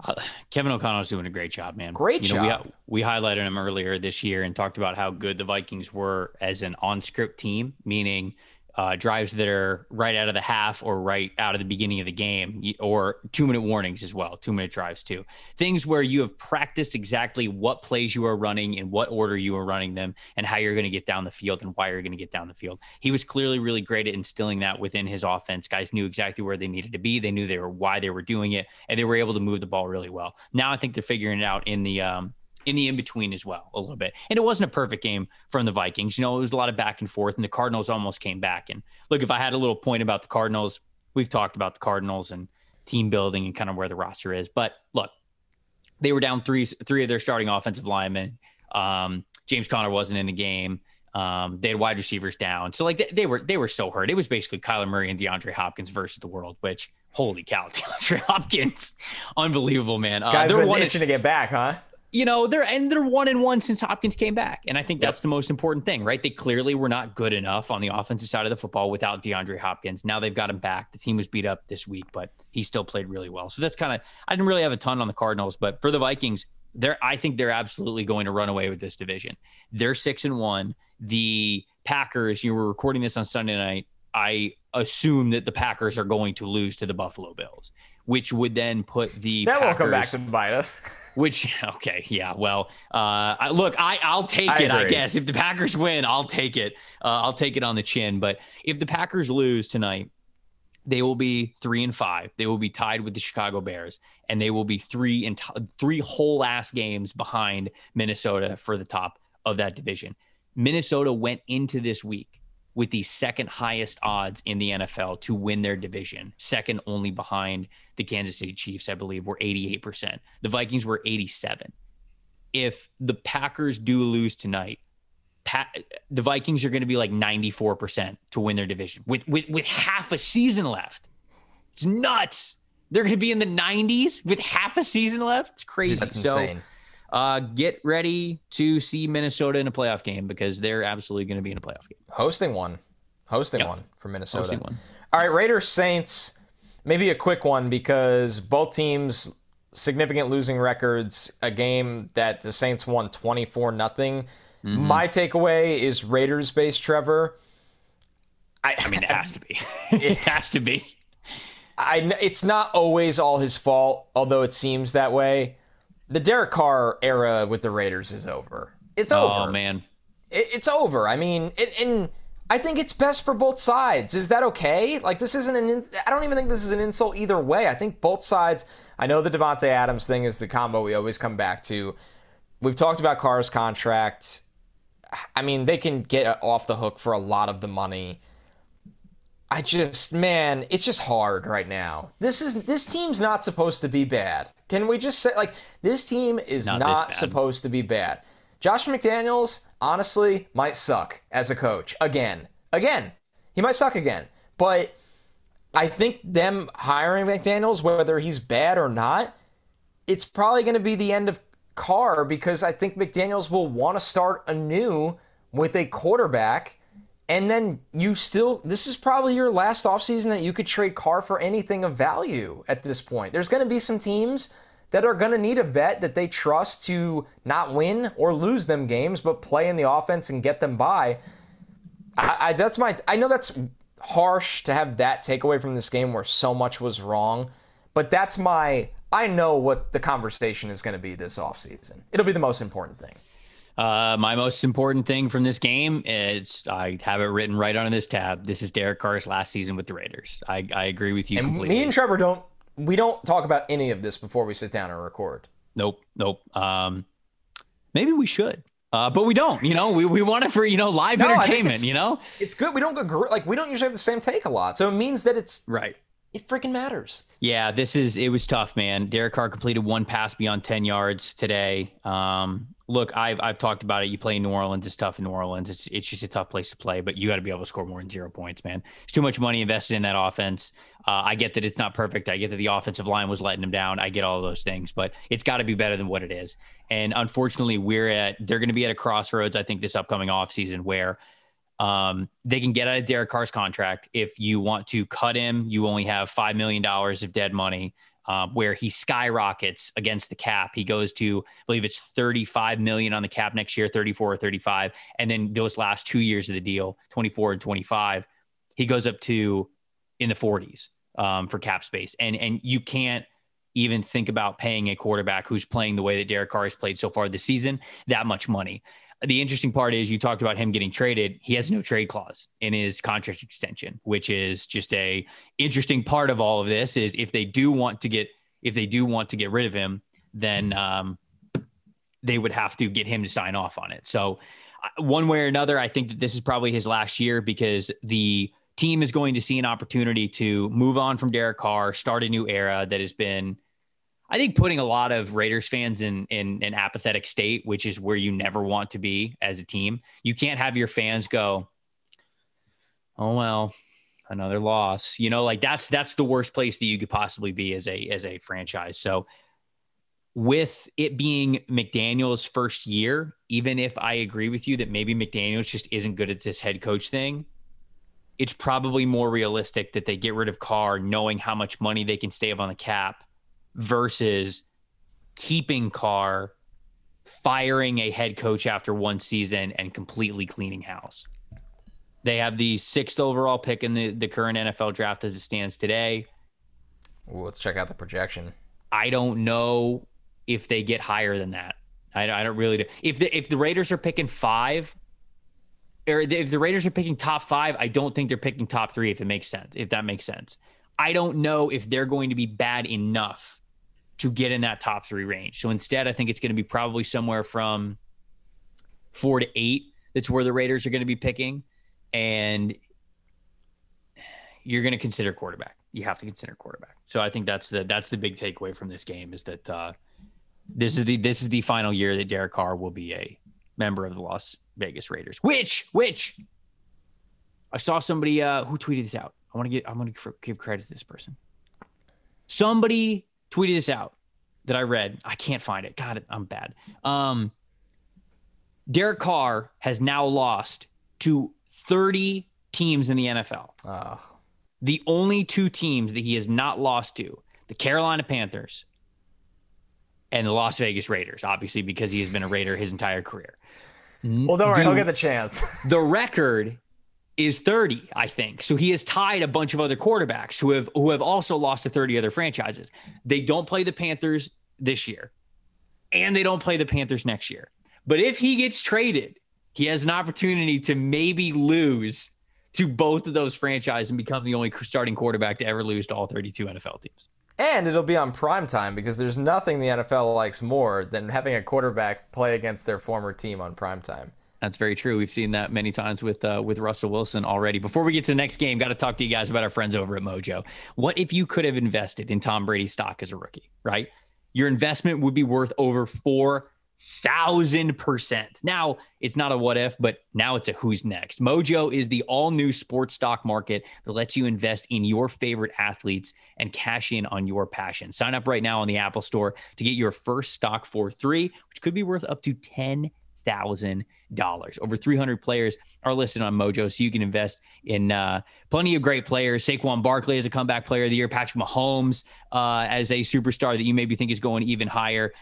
Uh, Kevin O'Connell's doing a great job, man. Great you know, job. We, we highlighted him earlier this year and talked about how good the Vikings were as an on-script team, meaning uh, drives that are right out of the half or right out of the beginning of the game, or two-minute warnings as well, two-minute drives too. Things where you have practiced exactly what plays you are running, in what order you are running them, and how you're going to get down the field and why you're going to get down the field. He was clearly really great at instilling that within his offense. Guys knew exactly where they needed to be. They knew they were why they were doing it, and they were able to move the ball really well. Now I think they're figuring it out in the um, – in the in-between as well, a little bit. And it wasn't a perfect game from the Vikings. You know, it was a lot of back and forth, and the Cardinals almost came back. And look, if I had a little point about the Cardinals, we've talked about the Cardinals and team building and kind of where the roster is. But look, they were down three, three of their starting offensive linemen. Um, James Conner wasn't in the game. Um, they had wide receivers down. So like they, they were, they were so hurt. It was basically Kyler Murray and DeAndre Hopkins versus the world, which holy cow, DeAndre Hopkins, unbelievable, man. Uh, Guys they're been itching to get back, huh? You know, they're and they're one and one since Hopkins came back. And I think that's the most important thing, right? They clearly were not good enough on the offensive side of the football without DeAndre Hopkins. Now they've got him back. The team was beat up this week, but he still played really well. So that's kind of, I didn't really have a ton on the Cardinals, but for the Vikings, they're, I think they're absolutely going to run away with this division. They're six and one. The Packers, you were recording this on Sunday night. I assume that the Packers are going to lose to the Buffalo Bills, which would then put the That Packers, won't come back to bite us. Which, okay, yeah, well, uh, I, look, I, I'll take I it, agree. I guess. If the Packers win, I'll take it. Uh, I'll take it on the chin. But if the Packers lose tonight, they will be three and five. They will be tied with the Chicago Bears, and they will be three and t- three whole ass games behind Minnesota for the top of that division. Minnesota went into this week with the second highest odds in the N F L to win their division, second only behind the Kansas City Chiefs, I believe, were eighty-eight percent. The Vikings were eighty-seven. If the Packers do lose tonight, pa- the Vikings are going to be like ninety-four percent to win their division with, with with half a season left. It's nuts. They're going to be in the nineties with half a season left. It's crazy. That's so insane. Uh, get ready to see Minnesota in a playoff game because they're absolutely going to be in a playoff game. Hosting one. Hosting yep. one for Minnesota. Hosting one. All right, Raiders, Saints, maybe a quick one because both teams significant losing records, a game that the Saints won twenty-four nothing. Mm-hmm. My takeaway is Raiders-based, Trevor. I, I mean, it has to be. It has to be. I, it's not always all his fault, although it seems that way. The Derek Carr era with the Raiders is over. It's over. Oh, man. It, it's over. I mean, it, and I think it's best for both sides. Is that okay? Like, this isn't an... I don't even think this is an insult either way. I think both sides... I know the Devontae Adams thing is the combo we always come back to. We've talked about Carr's contract. I mean, they can get off the hook for a lot of the money. I just, man, it's just hard right now. This is this team's not supposed to be bad. Can we just say, like, this team is not, not supposed to be bad. Josh McDaniels, honestly, might suck as a coach. Again. Again. He might suck again. But I think them hiring McDaniels, whether he's bad or not, it's probably going to be the end of Carr because I think McDaniels will want to start anew with a quarterback. And then you still, this is probably your last offseason that you could trade Carr for anything of value at this point. There's going to be some teams that are going to need a vet that they trust to not win or lose them games, but play in the offense and get them by. I, I, that's my, I know that's harsh to have that takeaway from this game where so much was wrong, but that's my, I know what the conversation is going to be this offseason. It'll be the most important thing. Uh, my most important thing from this game is I have it written right on this tab. This is Derek Carr's last season with the Raiders. I, I agree with you and completely. Me and Trevor don't, we don't talk about any of this before we sit down and record. Nope. Nope. Um, maybe we should, uh, but we don't, you know, we, we want it for, you know, live no, entertainment, you know, it's good. We don't agree. Like we don't usually have the same take a lot. So it means that it's right. It freaking matters. Yeah, this is, it was tough, man. Derek Carr completed one pass beyond ten yards today. Um, look, I've, I've talked about it. You play in New Orleans. It's tough in New Orleans. It's, it's just a tough place to play, but you got to be able to score more than zero points, man. It's too much money invested in that offense. Uh, I get that it's not perfect. I get that the offensive line was letting them down. I get all those things, but it's got to be better than what it is. And unfortunately we're at, they're going to be at a crossroads. I think this upcoming offseason where, Um, they can get out of Derek Carr's contract. If you want to cut him, you only have five million dollars of dead money, uh, where he skyrockets against the cap. He goes to, I believe it's thirty-five million on the cap next year, thirty-four or thirty-five. And then those last two years of the deal, twenty-four and twenty-five, he goes up to in the forties, um, for cap space. And, and you can't even think about paying a quarterback who's playing the way that Derek Carr has played so far this season, that much money. The interesting part is you talked about him getting traded. He has no trade clause in his contract extension, which is just a interesting part of all of this is if they do want to get, if they do want to get rid of him, then um, they would have to get him to sign off on it. So uh, one way or another, I think that this is probably his last year because the team is going to see an opportunity to move on from Derek Carr, start a new era that has been, I think, putting a lot of Raiders fans in, in an apathetic state, which is where you never want to be as a team. You can't have your fans go, oh, well, another loss, you know, like that's, that's the worst place that you could possibly be as a, as a franchise. So with it being McDaniel's first year, even if I agree with you that maybe McDaniel's just isn't good at this head coach thing, it's probably more realistic that they get rid of Carr knowing how much money they can save on the cap versus keeping Carr, firing a head coach after one season and completely cleaning house. They have the sixth overall pick in the, the current N F L draft as it stands today. Well, let's check out the projection. I don't know if they get higher than that. I, I don't really do. If the, if the Raiders are picking five, or if the Raiders are picking top five, I don't think they're picking top three, if it makes sense, if that makes sense. I don't know if they're going to be bad enough to get in that top three range. So instead, I think it's going to be probably somewhere from four to eight. That's where the Raiders are going to be picking. And you're going to consider quarterback. You have to consider quarterback. So I think that's the, that's the big takeaway from this game is that uh, this is the, this is the final year that Derek Carr will be a member of the Las Vegas Raiders, which, which I saw somebody uh, who tweeted this out. I want to get, I'm going to give credit to this person. Somebody tweeted this out that I read. I can't find it. God, I'm bad. Um, Derek Carr has now lost to thirty teams in the N F L. Oh. The only two teams that he has not lost to, the Carolina Panthers and the Las Vegas Raiders, obviously, because he has been a Raider his entire career. Well, don't worry, the, he'll get the chance. The record is thirty, I think. So he has tied a bunch of other quarterbacks who have who have also lost to thirty other franchises. They don't play the Panthers this year, and they don't play the Panthers next year. But if he gets traded, he has an opportunity to maybe lose to both of those franchises and become the only starting quarterback to ever lose to all thirty-two N F L teams. And it'll be on prime time, because there's nothing the N F L likes more than having a quarterback play against their former team on prime time. That's very true. We've seen that many times with uh, with Russell Wilson already. Before we get to the next game, got to talk to you guys about our friends over at Mojo. What if you could have invested in Tom Brady's stock as a rookie, right? Your investment would be worth over four thousand percent. Now, it's not a what if, but now it's a who's next. Mojo is the all-new sports stock market that lets you invest in your favorite athletes and cash in on your passion. Sign up right now on the Apple Store to get your first stock for free, which could be worth up to ten thousand dollars. Over three hundred players are listed on Mojo, so you can invest in uh, plenty of great players. Saquon Barkley as a comeback player of the year, Patrick Mahomes uh, as a superstar that you maybe think is going even higher.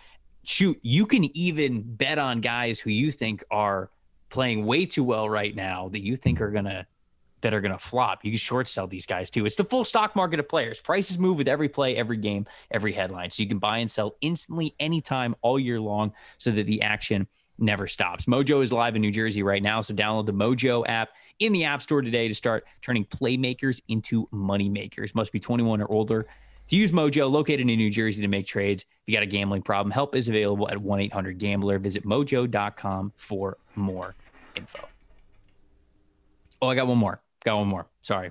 Shoot, you can even bet on guys who you think are playing way too well right now that you think are gonna that are gonna flop. You can short sell these guys too. It's the full stock market of players. Prices move with every play, every game, every headline. So you can buy and sell instantly, anytime, all year long, so that the action never stops. Mojo is live in New Jersey right now, so download the Mojo app in the App Store today to start turning playmakers into moneymakers. Must be twenty-one or older to use Mojo, located in New Jersey, to make trades. If you got a gambling problem, help is available at one eight hundred gambler. Visit mojo dot com for more info. Oh, I got one more. Got one more. Sorry.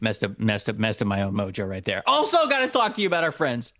Messed up, messed up, messed up my own Mojo right there. Also got to talk to you about our friends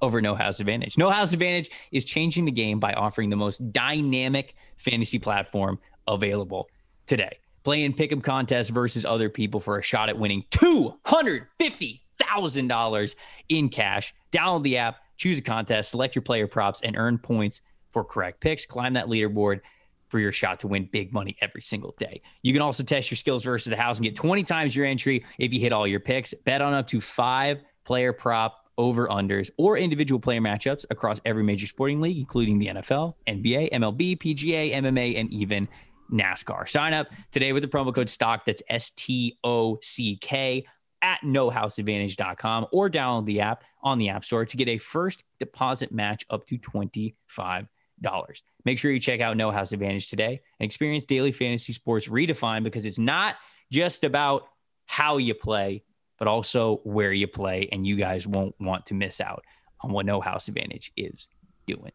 over No House Advantage. No House Advantage is changing the game by offering the most dynamic fantasy platform available today. Play in pick'em contests versus other people for a shot at winning two hundred fifty thousand dollars in cash. Download the app, choose a contest, select your player props, and earn points for correct picks. Climb that leaderboard for your shot to win big money every single day. You can also test your skills versus the house and get twenty times your entry if you hit all your picks. Bet on up to five player prop over-unders or individual player matchups across every major sporting league, including the N F L, N B A, M L B, P G A, M M A, and even NASCAR. Sign up today with the promo code STOCK, that's S T O C K, at no house advantage dot com, or download the app on the App Store to get a first deposit match up to twenty-five dollars. Make sure you check out No House Advantage today and experience daily fantasy sports redefined, because it's not just about how you play, but also where you play, and you guys won't want to miss out on what No House Advantage is doing.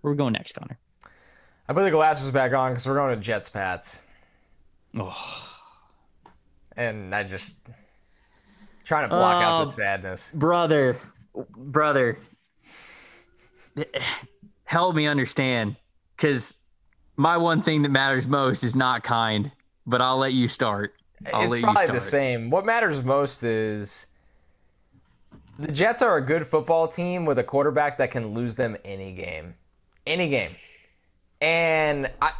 Where are we going next, Connor? I put the glasses back on because we're going to Jets Pats. Oh. And I just trying to block oh, out the sadness. Brother, brother, help me understand, because my one thing that matters most is not kind, but I'll let you start. I'll it's probably the same. What matters most is the Jets are a good football team with a quarterback that can lose them any game. Any game. And, I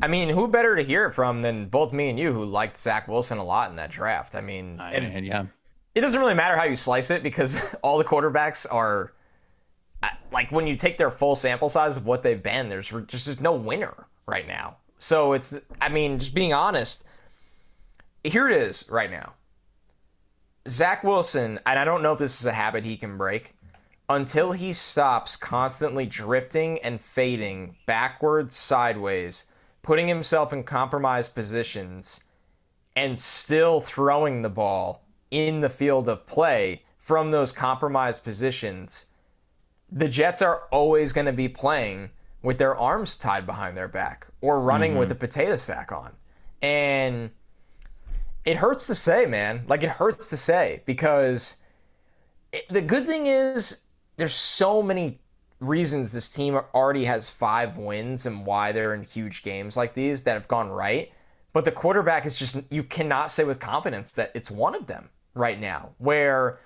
I mean, who better to hear it from than both me and you, who liked Zach Wilson a lot in that draft? I mean, I, and, yeah. It doesn't really matter how you slice it, because all the quarterbacks are, like, when you take their full sample size of what they've been, there's just there's no winner right now. So it's, I mean, just being honest, here it is right now. Zach Wilson, and I don't know if this is a habit he can break, until he stops constantly drifting and fading backwards, sideways, putting himself in compromised positions, and still throwing the ball in the field of play from those compromised positions, the Jets are always going to be playing with their arms tied behind their back or running mm-hmm. with a potato sack on. And it hurts to say, man. Like, it hurts to say, because it, the good thing is there's so many reasons this team already has five wins and why they're in huge games like these that have gone right. But the quarterback is just, you cannot say with confidence that it's one of them right now, where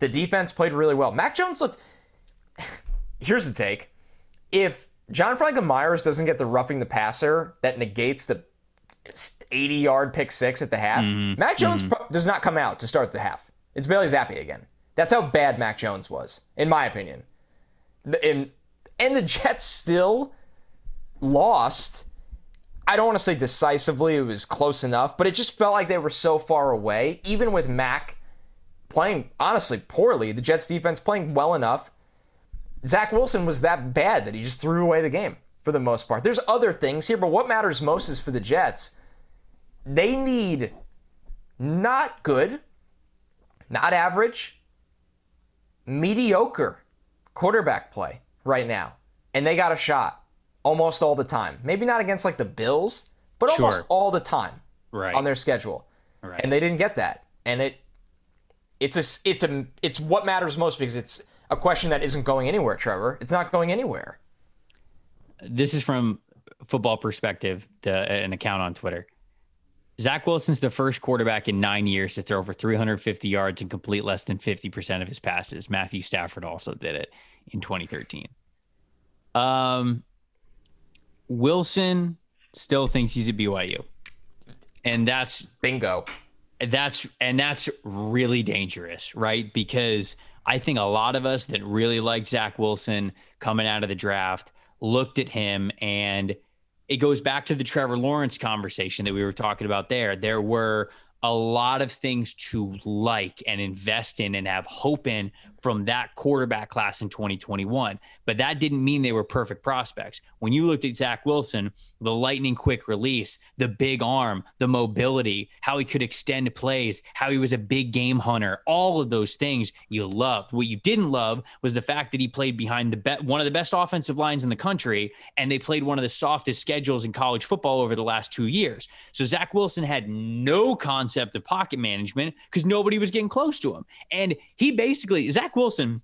The defense played really well. Mac Jones looked... Here's the take. If John Franken-Myers doesn't get the roughing the passer that negates the eighty-yard pick six at the half, mm-hmm. Mac Jones mm-hmm. pro- does not come out to start the half. It's Bailey Zappi again. That's how bad Mac Jones was, in my opinion. And, and the Jets still lost. I don't want to say decisively. It was close enough, but it just felt like they were so far away. Even with Mac playing, honestly, poorly, the Jets defense playing well enough, Zach Wilson was that bad that he just threw away the game for the most part. There's other things here, but what matters most is for the Jets, they need not good, not average, mediocre quarterback play right now. And they got a shot almost all the time. Maybe not against like the Bills, but sure. almost all the time right. on their schedule. Right. And they didn't get that. And it it's a, it's a, it's what matters most, because it's a question that isn't going anywhere, Trevor. It's not going anywhere. This is from Football Perspective, the, an account on Twitter. Zach Wilson's the first quarterback in nine years to throw for three hundred fifty yards and complete less than fifty percent of his passes. Matthew Stafford also did it in twenty thirteen. Um, Wilson still thinks he's at B Y U. And that's... Bingo. That's And that's really dangerous, right? Because I think a lot of us that really liked Zach Wilson coming out of the draft looked at him, and it goes back to the Trevor Lawrence conversation that we were talking about there. There were a lot of things to like and invest in and have hope in from that quarterback class in twenty twenty-one, but that didn't mean they were perfect prospects. When you looked at Zach Wilson, the lightning quick release, the big arm, the mobility, how he could extend plays, how he was a big game hunter, all of those things you loved. What you didn't love was the fact that he played behind the be- one of the best offensive lines in the country, and they played one of the softest schedules in college football over the last two years. So Zach Wilson had no concept of pocket management because nobody was getting close to him. And he basically, Zach Wilson,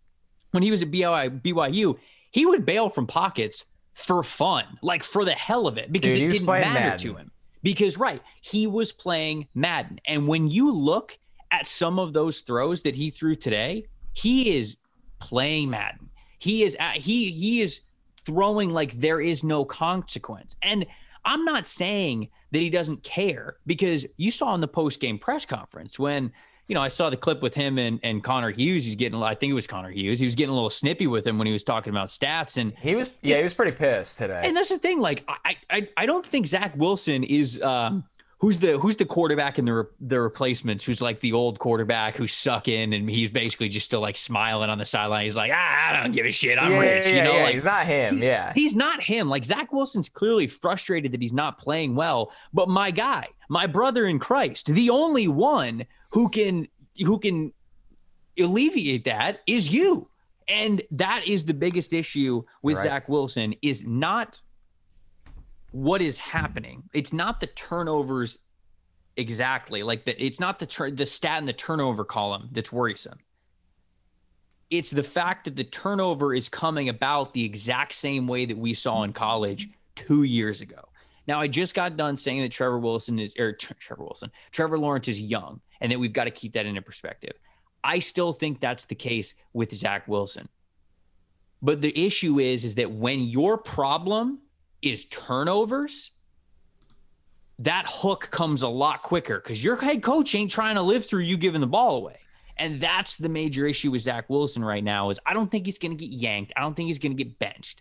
when he was at B Y U, he would bail from pockets for fun, like for the hell of it, because Dude, it didn't matter Madden. to him. Because, right, he was playing Madden. And when you look at some of those throws that he threw today, he is playing Madden. He is at, he he is throwing like there is no consequence. And I'm not saying that he doesn't care, because you saw in the post-game press conference when – you know, I saw the clip with him and, and Connor Hughes. He's getting, I think it was Connor Hughes. He was getting a little snippy with him when he was talking about stats. And he was, yeah, he was pretty pissed today. And that's the thing. Like, I, I, I don't think Zach Wilson is, um, who's the, who's the quarterback in the, re- the replacements. Who's like the old quarterback who's sucking, and he's basically just still like smiling on the sideline. He's like, ah, I don't give a shit. I'm yeah, rich. Yeah, you know, yeah, like he's not him. He, yeah. He's not him. Like Zach Wilson's clearly frustrated that he's not playing well, but my guy, my brother in Christ, the only one who can who can alleviate that is you. And that is the biggest issue with right. Zach Wilson, is not what is happening. It's not the turnovers exactly. Like the, it's not the tur- the stat in the turnover column that's worrisome. It's the fact that the turnover is coming about the exact same way that we saw in college two years ago. Now, I just got done saying that Trevor Wilson is, or Trevor Wilson, Trevor Lawrence is young, and that we've got to keep that into perspective. I still think that's the case with Zach Wilson. But the issue is, is that when your problem is turnovers, that hook comes a lot quicker, because your head coach ain't trying to live through you giving the ball away. And that's the major issue with Zach Wilson right now. Is I don't think he's going to get yanked. I don't think he's going to get benched.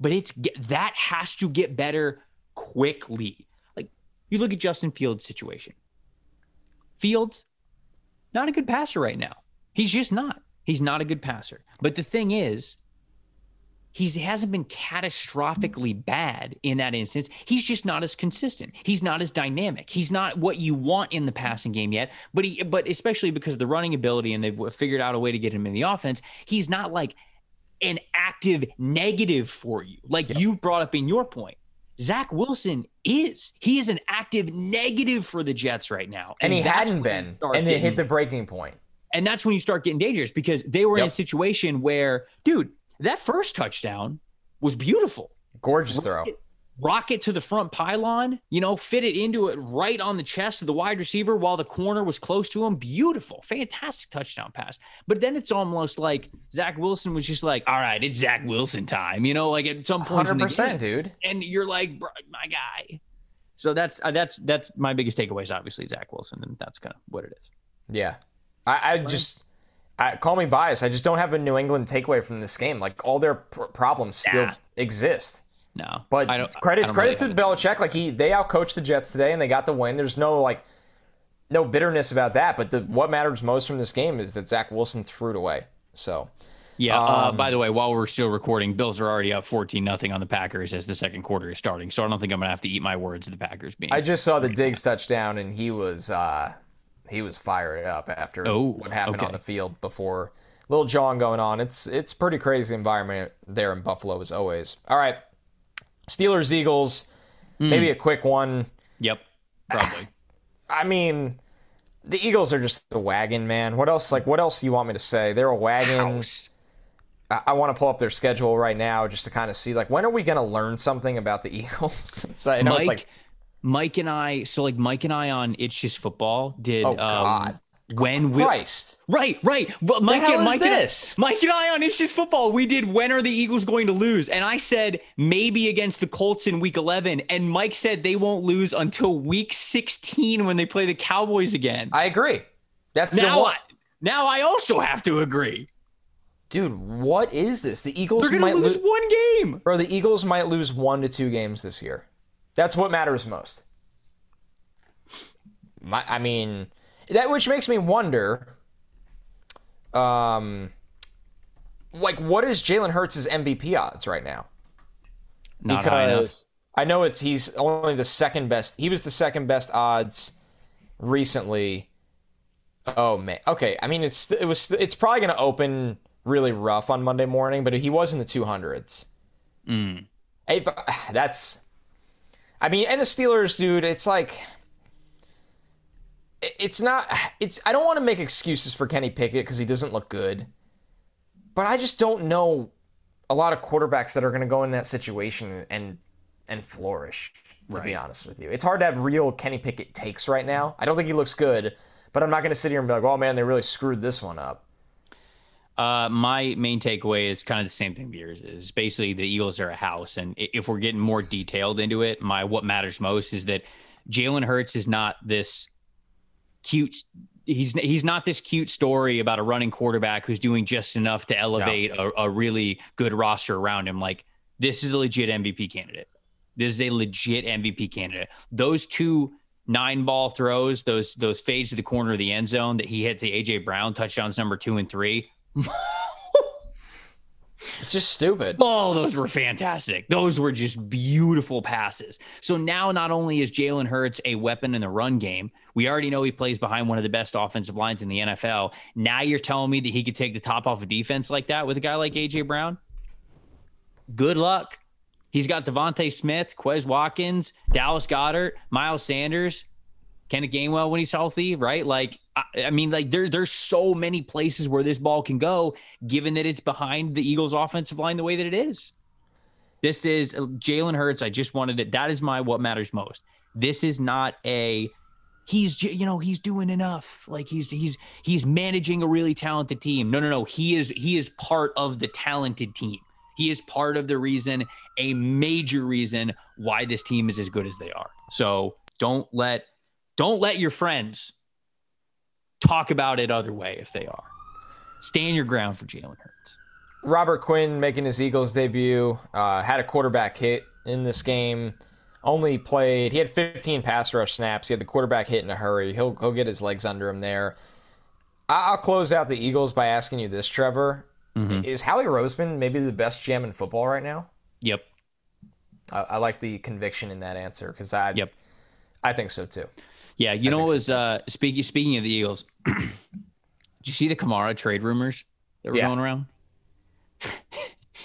But it's that has to get better quickly. Like, you look at Justin Fields' situation. Fields, not a good passer right now. He's just not. He's not a good passer. But the thing is, he's, he hasn't been catastrophically bad in that instance. He's just not as consistent. He's not as dynamic. He's not what you want in the passing game yet. But he, but especially because of the running ability, and they've figured out a way to get him in the offense, he's not like an active negative for you. Like yep. you brought up in your point, Zach Wilson is, he is an active negative for the Jets right now. And, and he hadn't been, and it getting, hit the breaking point. And that's when you start getting dangerous, because they were yep. in a situation where, dude, that first touchdown was beautiful. Gorgeous throw. rocket to the front pylon, you know, fit it into it right on the chest of the wide receiver while the corner was close to him. Beautiful, fantastic touchdown pass. But then it's almost like Zach Wilson was just like, all right, it's Zach Wilson time, you know, like at some point in the game, dude. And you're like, bro, my guy. So that's, uh, that's, that's my biggest takeaway is obviously Zach Wilson. And that's kind of what it is. Yeah. I, I just, I, call me biased. I just don't have a New England takeaway from this game. Like all their pr- problems still nah. exist. No, but I don't, credit, I don't credit really to Belichick. Like he, they outcoached the Jets today and they got the win. There's no like, no bitterness about that. But the, what matters most from this game is that Zach Wilson threw it away. So, yeah. Um, uh, by the way, while we're still recording, Bills are already up fourteen nothing on the Packers as the second quarter is starting. So I don't think I'm gonna have to eat my words of the Packers being. I just saw the Diggs touchdown and he was, uh, he was fired up after oh, what happened okay. on the field before. Little John going on. It's it's pretty crazy environment there in Buffalo as always. All right. Steelers, Eagles, mm. maybe a quick one. Yep, probably. I mean, the Eagles are just a wagon, man. What else? Like, what else do you want me to say? They're a wagon. I, I want to pull up their schedule right now just to kind of see, like, when are we going to learn something about the Eagles? It's, I know Mike, it's like Mike and I. So, like, Mike and I on It's Just Football did. Oh God. Um, When will Christ. Right, right. But Mike and Mike this? And, Mike and I on It's Just Football, we did when are the Eagles going to lose? And I said maybe against the Colts in week eleven. And Mike said they won't lose until week sixteen when they play the Cowboys again. I agree. That's now I, now I also have to agree. Dude, what is this? The Eagles They're gonna might lose lo- one game. Bro, the Eagles might lose one to two games this year. That's what matters most. My I mean That which makes me wonder, um, like, what is Jalen Hurts' M V P odds right now? Not because high enough. I know it's he's only the second best. He was the second best odds recently. Oh man, okay. I mean, it's it was it's probably going to open really rough on Monday morning, but he was in the two hundreds. Mm. Hey, that's. I mean, and the Steelers, dude. It's like. It's not, it's, I don't want to make excuses for Kenny Pickett because he doesn't look good, but I just don't know a lot of quarterbacks that are going to go in that situation and, and flourish, to right. be honest with you. It's hard to have real Kenny Pickett takes right now. I don't think he looks good, but I'm not going to sit here and be like, oh man, they really screwed this one up. Uh, my main takeaway is kind of the same thing the yours is. Basically the Eagles are a house. And if we're getting more detailed into it, my, what matters most is that Jalen Hurts is not this cute. He's he's not this cute story about a running quarterback who's doing just enough to elevate no. a, a really good roster around him. Like, this is a legit M V P candidate. This is a legit M V P candidate. Those two nine ball throws, those those fades to the corner of the end zone that he hit to A J Brown, touchdowns number two and three. It's just stupid. Oh, those were fantastic. Those were just beautiful passes. So now not only is Jalen Hurts a weapon in the run game, we already know he plays behind one of the best offensive lines in the N F L. Now you're telling me that he could take the top off a defense like that with a guy like A J Brown? Good luck. He's got Devontae Smith, Quez Watkins, Dallas Goedert, Miles Sanders, Kenneth Gainwell when he's healthy, right? Like, I, I mean, like there, there's so many places where this ball can go, given that it's behind the Eagles' offensive line the way that it is. This is Jalen Hurts. I just wanted it. That is my what matters most. This is not a he's you know he's doing enough. Like he's he's he's managing a really talented team. No, no, no. He is he is part of the talented team. He is part of the reason, a major reason why this team is as good as they are. So don't let. Don't let your friends talk about it other way if they are. Stand your ground for Jalen Hurts. Robert Quinn making his Eagles debut. Uh, had a quarterback hit in this game. Only played. He had fifteen pass rush snaps. He had the quarterback hit in a hurry. He'll, he'll get his legs under him there. I'll close out the Eagles by asking you this, Trevor. Mm-hmm. Is Howie Roseman maybe the best G M in football right now? Yep. I, I like the conviction in that answer because I, yep. I think so too. Yeah, you I know, it was, so. uh, speaking speaking of the Eagles, did you see the Kamara trade rumors that were yeah. going around?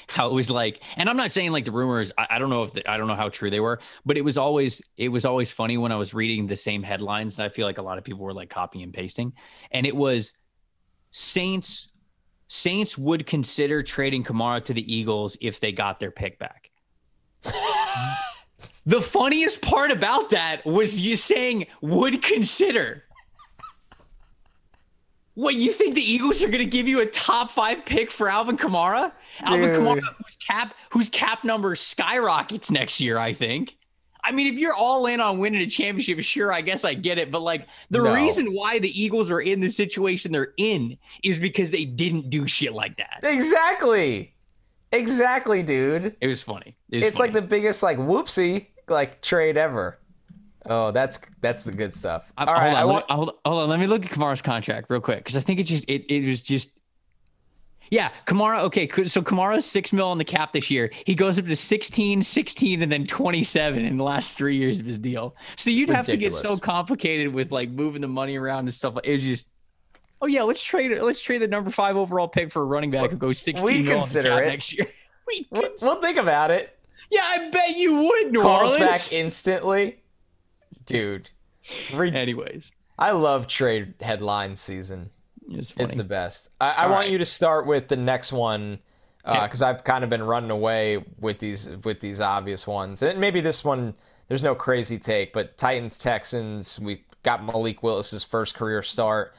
How it was like, and I'm not saying like the rumors, I, I don't know if, the, I don't know how true they were, but it was always, it was always funny when I was reading the same headlines that I feel like a lot of people were like copying and pasting. And it was Saints, Saints would consider trading Kamara to the Eagles if they got their pick back. The funniest part about that was you saying would consider. What, you think the Eagles are going to give you a top five pick for Alvin Kamara? Dude. Alvin Kamara, whose cap, whose cap number skyrockets next year, I think. I mean, if you're all in on winning a championship, sure, I guess I get it. But, like, the no. reason why the Eagles are in the situation they're in is because they didn't do shit like that. Exactly. Exactly, dude. It was funny. It was it's funny. Like the biggest, like, whoopsie, like, trade ever. Oh, that's that's the good stuff. All hold, right, on, I want- me, hold, hold on, let me look at Kamara's contract real quick because I think it just it it was just yeah, Kamara. Okay, so Kamara's six mil on the cap this year. He goes up to sixteen, sixteen, and then twenty-seven in the last three years of his deal. So you'd Ridiculous. have to get so complicated with like moving the money around and stuff. It was just oh yeah, let's trade let's trade the number five overall pick for a running back who goes sixteen mil on the cap next year. we consider it. We'll think about it. Yeah, I bet you would. New Calls Orleans. Back instantly. Dude. Anyways. I love trade headline season. It's, it's the best. I, I want right. you to start with the next one because uh, I've kind of been running away with these with these obvious ones. And maybe this one, there's no crazy take, but Titans, Texans, we got Malik Willis's first career start.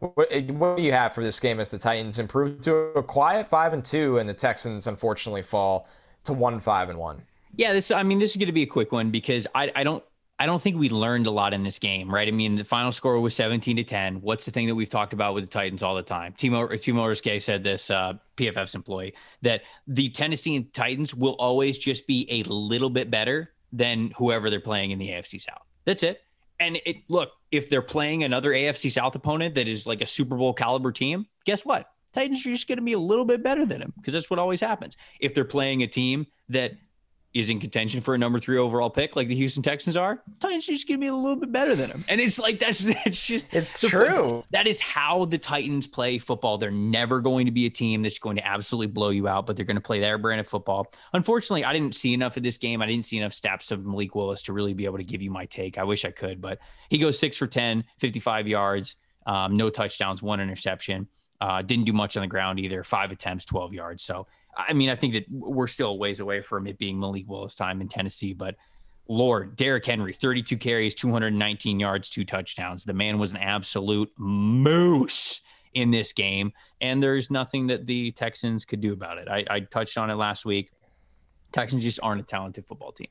What, what do you have for this game as the Titans improve to a quiet five and two and the Texans unfortunately fall to one five and one? Yeah, this I mean, this is going to be a quick one because I, I don't I don't think we learned a lot in this game, right? I mean, the final score was seventeen to ten. What's the thing that we've talked about with the Titans all the time? Timo Timo Risque said this, uh, P F F's employee, that the Tennessee Titans will always just be a little bit better than whoever they're playing in the A F C South. That's it. And it look, if they're playing another A F C South opponent that is like a Super Bowl caliber team, guess what? Titans are just going to be a little bit better than them because that's what always happens. If they're playing a team that is in contention for a number three overall pick, like the Houston Texans are, Titans are just going to be a little bit better than them. And it's like, that's, that's just, it's true. Point. That is how the Titans play football. They're never going to be a team that's going to absolutely blow you out, but they're going to play their brand of football. Unfortunately, I didn't see enough of this game. I didn't see enough stats of Malik Willis to really be able to give you my take. I wish I could, but he goes six for ten, fifty-five yards, um, no touchdowns, one interception. Uh, didn't do much on the ground either. Five attempts, twelve yards. So, I mean, I think that we're still a ways away from it being Malik Willis time in Tennessee, but Lord, Derrick Henry, thirty-two carries, two hundred nineteen yards, two touchdowns. The man was an absolute moose in this game, and there's nothing that the Texans could do about it. I, I touched on it last week. Texans just aren't a talented football team.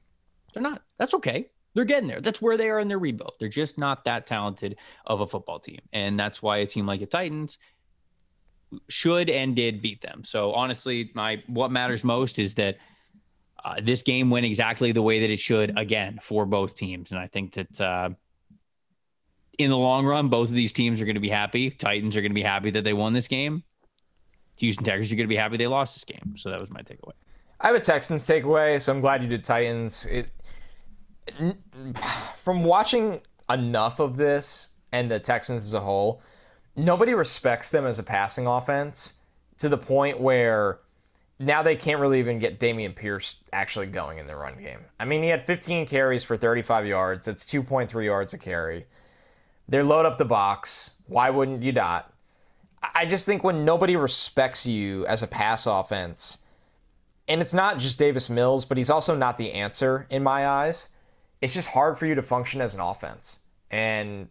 They're not. That's okay. They're getting there. That's where they are in their rebuild. They're just not that talented of a football team, and that's why a team like the Titans should and did beat them. So honestly, my what matters most is that uh, this game went exactly the way that it should again for both teams. And I think that uh, in the long run, both of these teams are going to be happy. Titans are going to be happy that they won this game. Houston Texans are going to be happy they lost this game. So that was my takeaway. I have a Texans takeaway, so I'm glad you did Titans. It, from watching enough of this and the Texans as a whole, nobody respects them as a passing offense to the point where now they can't really even get Dameon Pierce actually going in the run game. I mean, he had fifteen carries for thirty-five yards. That's two point three yards a carry. They load up the box. Why wouldn't you not? I just think when nobody respects you as a pass offense, and it's not just Davis Mills, but he's also not the answer in my eyes, it's just hard for you to function as an offense. And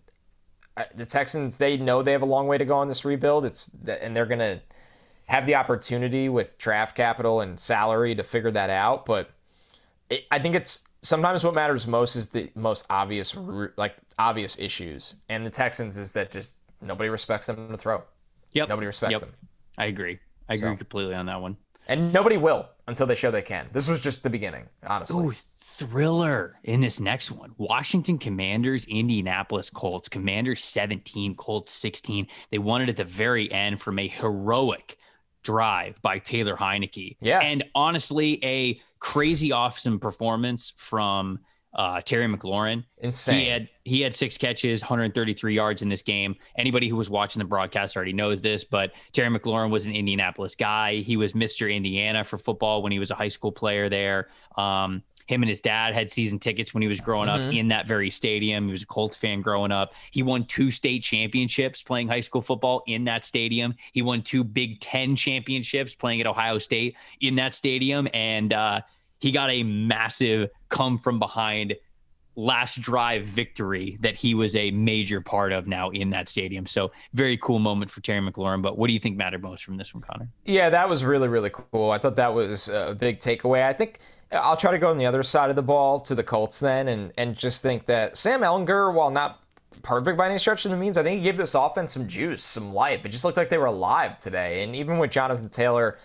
the Texans, they know they have a long way to go on this rebuild. It's and they're going to have the opportunity with draft capital and salary to figure that out. But it, I think it's sometimes what matters most is the most obvious, like obvious issues. And the Texans is that just nobody respects them to throw. Yep. Nobody respects yep. them. I agree. I agree so. completely on that one. And nobody will until they show they can. This was just the beginning, honestly. Ooh, thriller in this next one. Washington Commanders, Indianapolis Colts. Commanders seventeen, Colts sixteen. They won it at the very end from a heroic drive by Taylor Heineke. Yeah. And honestly, a crazy awesome performance from uh, Terry McLaurin. Insane. He had, he had six catches, one hundred thirty-three yards in this game. Anybody who was watching the broadcast already knows this, but Terry McLaurin was an Indianapolis guy. He was Mister Indiana for football when he was a high school player there. Um, him and his dad had season tickets when he was growing mm-hmm. up in that very stadium. He was a Colts fan growing up. He won two state championships playing high school football in that stadium. He won two Big Ten championships playing at Ohio State in that stadium. And, uh, he got a massive come from behind last drive victory that he was a major part of now in that stadium. So very cool moment for Terry McLaurin. But what do you think mattered most from this one, Connor? Yeah, that was really, really cool. I thought that was a big takeaway. I think I'll try to go on the other side of the ball to the Colts then, and, and just think that Sam Ehlinger, while not perfect by any stretch of the means, I think he gave this offense some juice, some life. It just looked like they were alive today. And even with Jonathan Taylor,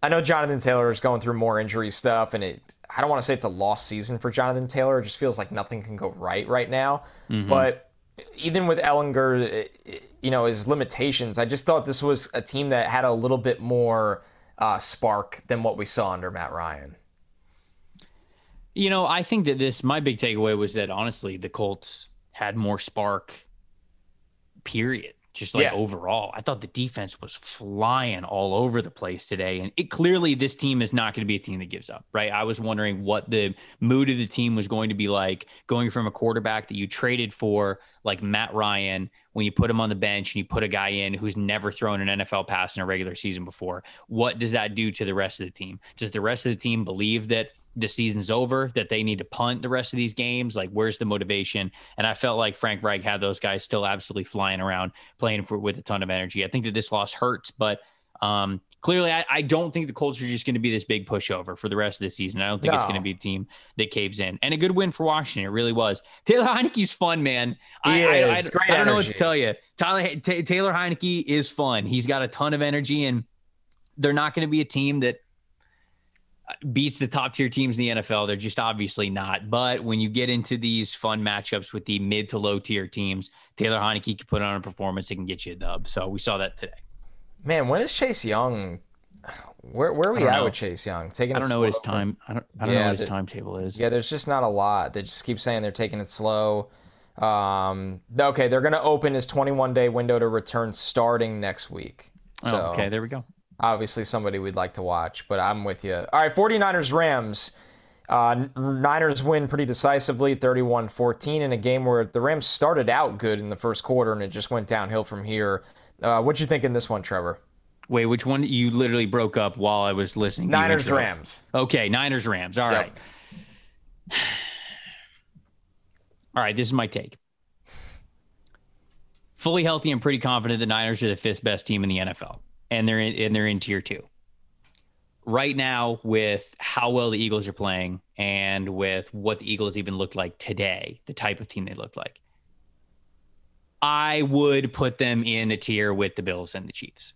I know Jonathan Taylor is going through more injury stuff, and it, I don't want to say it's a lost season for Jonathan Taylor. It just feels like nothing can go right right now. Mm-hmm. But even with Ehlinger, you know, his limitations, I just thought this was a team that had a little bit more uh, spark than what we saw under Matt Ryan. You know, I think that this, my big takeaway was that, honestly, the Colts had more spark, period. Just like yeah. overall, I thought the defense was flying all over the place today. And it clearly, this team is not going to be a team that gives up, right? I was wondering what the mood of the team was going to be like going from a quarterback that you traded for, like Matt Ryan, when you put him on the bench and you put a guy in who's never thrown an N F L pass in a regular season before. What does that do to the rest of the team? Does the rest of the team believe that the season's over, that they need to punt the rest of these games? Like, where's the motivation? And I felt like Frank Reich had those guys still absolutely flying around, playing for, with a ton of energy. I think that this loss hurts, but um, clearly I, I don't think the Colts are just going to be this big pushover for the rest of the season. I don't think no. it's going to be a team that caves in. And a good win for Washington. It really was. Taylor Heineke's fun, man. He I, is. I, I, Great I don't energy. know what to tell you. Tyler, t- Taylor Heineke is fun. He's got a ton of energy, and they're not going to be a team that beats the top tier teams in the N F L. They're just obviously not. But when you get into these fun matchups with the mid to low tier teams, Taylor Heineke can put on a performance that can get you a dub. So we saw that today. Man, when is Chase Young? Where where are we at know. with Chase Young? Taking I don't know what his time. I don't. I don't yeah, know what his timetable is. Yeah, there's just not a lot. They just keep saying they're taking it slow. Um, okay, they're going to open his twenty-one day window to return starting next week. So. Oh, okay, there we go. Obviously somebody we'd like to watch, but I'm with you. All right, forty-niners Rams. Uh, Niners win pretty decisively, thirty-one fourteen, in a game where the Rams started out good in the first quarter, and it just went downhill from here. Uh, what'd you think in this one, Trevor? Wait, which one? You literally broke up while I was listening. Niners-Rams. Okay, Niners-Rams. All yep. right. All right, this is my take. Fully healthy and pretty confident the Niners are the fifth best team in the N F L. And they're in, and they're in tier two right now with how well the Eagles are playing and with what the Eagles even looked like today, the type of team they looked like. I would put them in a tier with the Bills and the Chiefs.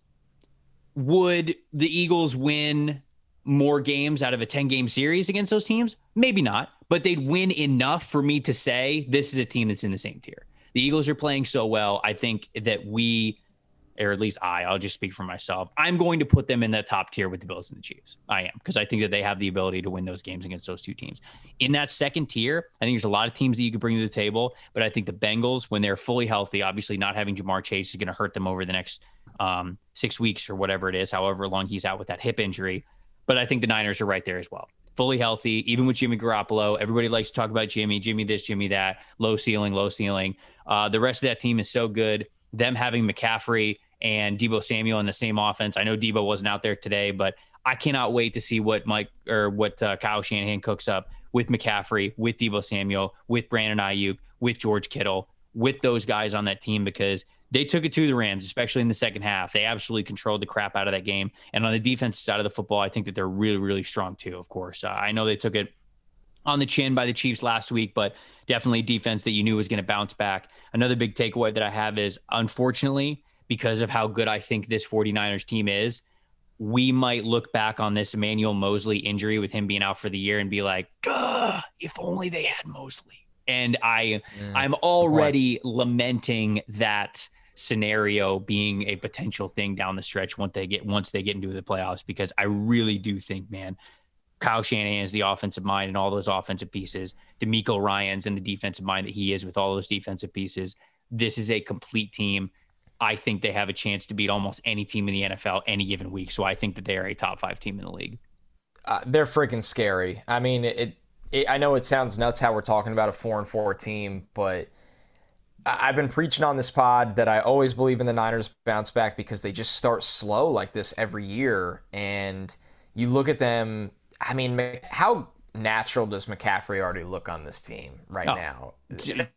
Would the Eagles win more games out of a ten game series against those teams? Maybe not, but they'd win enough for me to say, this is a team that's in the same tier. The Eagles are playing so well. I think that we, or at least I, I'll just speak for myself. I'm going to put them in that top tier with the Bills and the Chiefs. I am, because I think that they have the ability to win those games against those two teams. In that second tier, I think there's a lot of teams that you could bring to the table, but I think the Bengals, when they're fully healthy, obviously not having Jamar Chase is going to hurt them over the next um, six weeks or whatever it is, however long he's out with that hip injury. But I think the Niners are right there as well. Fully healthy, even with Jimmy Garoppolo. Everybody likes to talk about Jimmy, Jimmy this, Jimmy that, low ceiling, low ceiling. Uh, the rest of that team is so good. Them having McCaffrey and Deebo Samuel in the same offense. I know Deebo wasn't out there today, but I cannot wait to see what Mike or what uh, Kyle Shanahan cooks up with McCaffrey, with Deebo Samuel, with Brandon Ayuk, with George Kittle, with those guys on that team, because they took it to the Rams, especially in the second half. They absolutely controlled the crap out of that game. And on the defensive side of the football, I think that they're really, really strong too, of course. Uh, I know they took it on the chin by the Chiefs last week, but definitely defense that you knew was going to bounce back. Another big takeaway that I have is, unfortunately, because of how good I think this forty-niners team is, we might look back on this Emmanuel Mosley injury with him being out for the year and be like, if only they had Mosley. And I, mm, I'm already lamenting that scenario being a potential thing down the stretch once they get, once they get into the playoffs, because I really do think, man, Kyle Shanahan is the offensive mind and all those offensive pieces. DeMeco Ryans and the defensive mind that he is with all those defensive pieces. This is a complete team. I think they have a chance to beat almost any team in the N F L any given week. So I think that they are a top five team in the league. Uh, they're freaking scary. I mean, it, it. I know it sounds nuts how we're talking about a four and four team, but I've been preaching on this pod that I always believe in the Niners bounce back, because they just start slow like this every year. And you look at them. I mean, how natural does McCaffrey already look on this team right oh. now?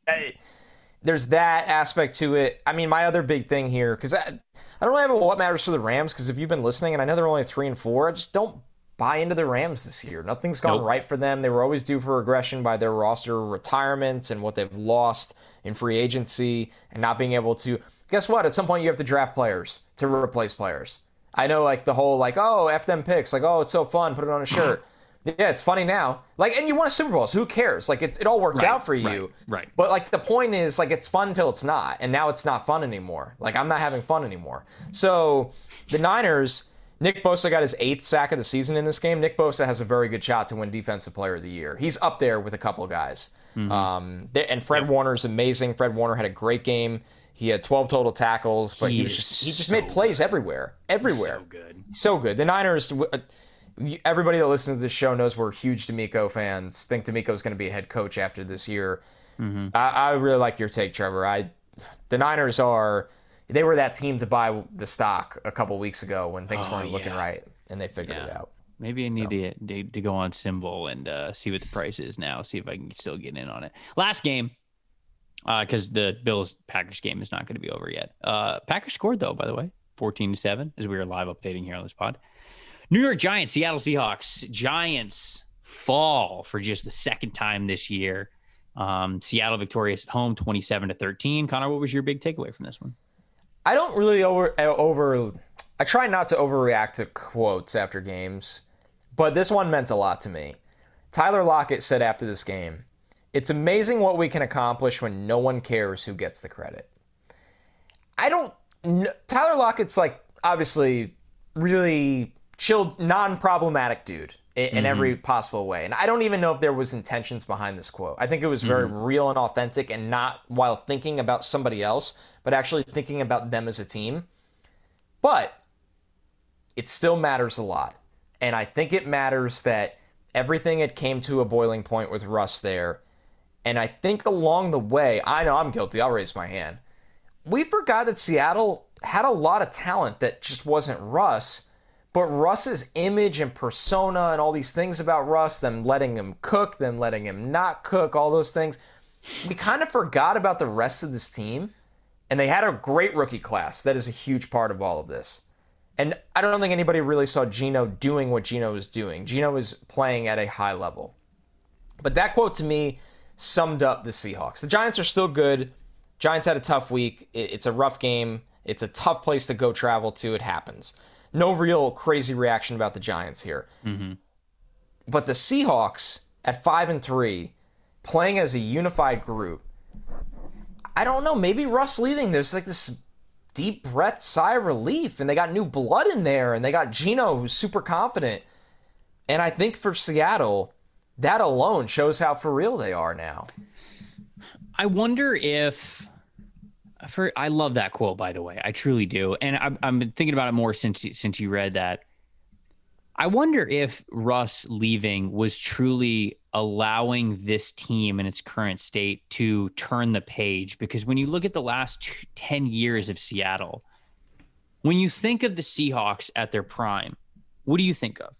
There's that aspect to it. I mean, my other big thing here, because I, I don't really have a what matters for the Rams, because if you've been listening, and I know they're only three and four, I just don't buy into the Rams this year. Nothing's gone nope. right for them. They were always due for regression by their roster retirements and what they've lost in free agency and not being able to. Guess what? At some point, you have to draft players to replace players. I know, like, the whole, like, oh, F them picks. Like, oh, it's so fun. Put it on a shirt. Yeah, it's funny now. Like, and you won a Super Bowl, so who cares? Like, it's, it all worked right, out for you. Right, right. But, like, the point is, like, it's fun till it's not. And now it's not fun anymore. Like, I'm not having fun anymore. So, the Niners, Nick Bosa got his eighth sack of the season in this game. Nick Bosa has a very good shot to win Defensive Player of the Year. He's up there with a couple of guys. Mm-hmm. Um, and Fred yeah. Warner's amazing. Fred Warner had a great game. He had twelve total tackles, but he, he, was just, he just so made plays good. everywhere. Everywhere. So good. So good. The Niners... Uh, everybody that listens to this show knows we're huge D'Amico fans. Think D'Amico's going to be a head coach after this year. Mm-hmm. I, I really like your take, Trevor. I, the Niners are, they were that team to buy the stock a couple weeks ago when things oh, weren't yeah. looking right, and they figured yeah. it out. Maybe I need so. to, to go on Symbol and uh, see what the price is now, see if I can still get in on it. Last game, because uh, the Bills-Packers game is not going to be over yet. Uh, Packers scored, though, by the way, fourteen to seven, as we were live updating here on this pod. New York Giants, Seattle Seahawks. Giants fall for just the second time this year. Um, Seattle victorious at home, twenty-seven to thirteen. Connor, what was your big takeaway from this one? I don't really over over. I try not to overreact to quotes after games, but this one meant a lot to me. Tyler Lockett said after this game, "It's amazing what we can accomplish when no one cares who gets the credit." I don't. No, Tyler Lockett's like obviously really. Chilled, non-problematic dude in, mm-hmm. in every possible way. And I don't even know if there was intentions behind this quote. I think it was very mm-hmm. real and authentic, and not while thinking about somebody else, but actually thinking about them as a team. But it still matters a lot. And I think it matters that everything had came to a boiling point with Russ there. And I think along the way, I know I'm guilty. I'll raise my hand. We forgot that Seattle had a lot of talent that just wasn't Russ. But Russ's image and persona and all these things about Russ, them letting him cook, them letting him not cook, all those things, we kind of forgot about the rest of this team. And they had a great rookie class. That is a huge part of all of this. And I don't think anybody really saw Geno doing what Geno was doing. Geno was playing at a high level. But that quote to me summed up the Seahawks. The Giants are still good. Giants had a tough week. It's a rough game. It's a tough place to go travel to. It happens. No real crazy reaction about the Giants here. Mm-hmm. But the Seahawks at five and three, playing as a unified group, I don't know, maybe Russ leaving, there's like this deep breath, sigh of relief, and they got new blood in there, and they got Geno, who's super confident. And I think for Seattle, that alone shows how for real they are now. I wonder if... For, I love that quote, by the way. I truly do. And I've, I've been thinking about it more since you, since you read that. I wonder if Russ leaving was truly allowing this team in its current state to turn the page. Because when you look at the last two, ten years of Seattle, when you think of the Seahawks at their prime, what do you think of?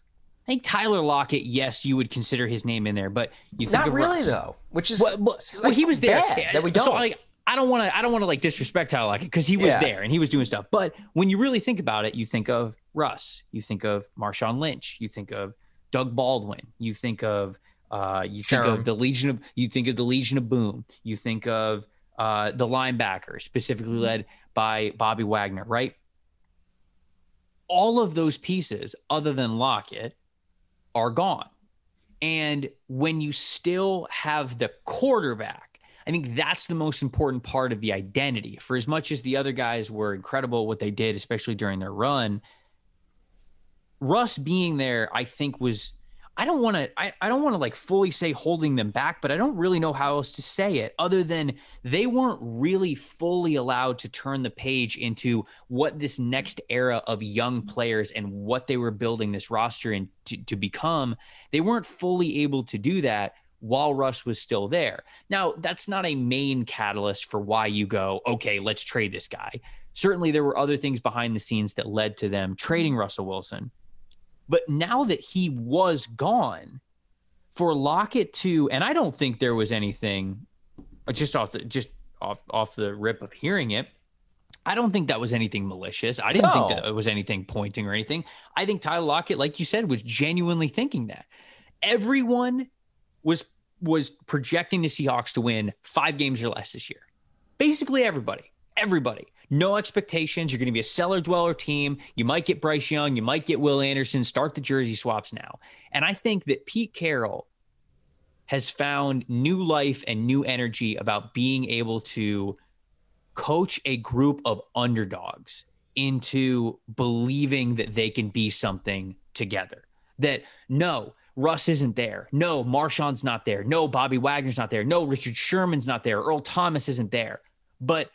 I think Tyler Lockett, yes, you would consider his name in there, but you think Not of really, Russ. though, which is well, well, like well, he was there. That we don't. So, like, I don't want to, I don't want to like disrespect Tyler Lockett because he was yeah. there and he was doing stuff. But when you really think about it, you think of Russ, you think of Marshawn Lynch, you think of Doug Baldwin, you think of, uh, you sure. think of the Legion of, you think of the Legion of Boom, you think of, uh, the linebacker specifically led by Bobby Wagner, right? All of those pieces other than Lockett are gone. And when you still have the quarterback, I think that's the most important part of the identity. For as much as the other guys were incredible at what they did, especially during their run, Russ being there, I think was, I don't want to, I, I don't want to like fully say holding them back, but I don't really know how else to say it other than they weren't really fully allowed to turn the page into what this next era of young players and what they were building this roster and to, to become. They weren't fully able to do that while Russ was still there. Now, that's not a main catalyst for why you go, okay, let's trade this guy. Certainly there were other things behind the scenes that led to them trading Russell Wilson. But now that he was gone, for Lockett to, and I don't think there was anything just off the, just off, off the rip of hearing it. I don't think that was anything malicious. I didn't no. think that it was anything pointing or anything. I think Tyler Lockett, like you said, was genuinely thinking that. Everyone was, was projecting the Seahawks to win five games or less this year. Basically everybody, everybody, no expectations. You're going to be a cellar dweller team. You might get Bryce Young. You might get Will Anderson. Start the jersey swaps now. And I think that Pete Carroll has found new life and new energy about being able to coach a group of underdogs into believing that they can be something together. That no, Russ isn't there. No, Marshawn's not there. No, Bobby Wagner's not there. No, Richard Sherman's not there. Earl Thomas isn't there. But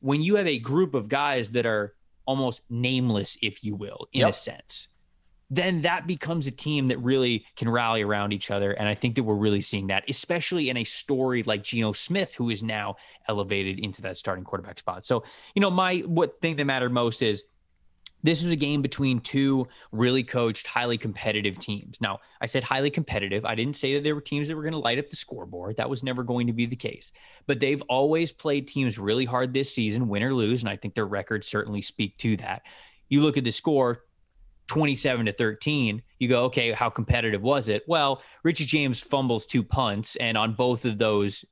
when you have a group of guys that are almost nameless, if you will, in yep. a sense, then that becomes a team that really can rally around each other. And I think that we're really seeing that, especially in a story like Geno Smith, who is now elevated into that starting quarterback spot. So, you know, my what thing that mattered most is this was a game between two really coached, highly competitive teams. Now, I said highly competitive. I didn't say that there were teams that were going to light up the scoreboard. That was never going to be the case. But they've always played teams really hard this season, win or lose, and I think their records certainly speak to that. You look at the score, twenty-seven to thirteen, you go, okay, how competitive was it? Well, Richie James fumbles two punts, and on both of those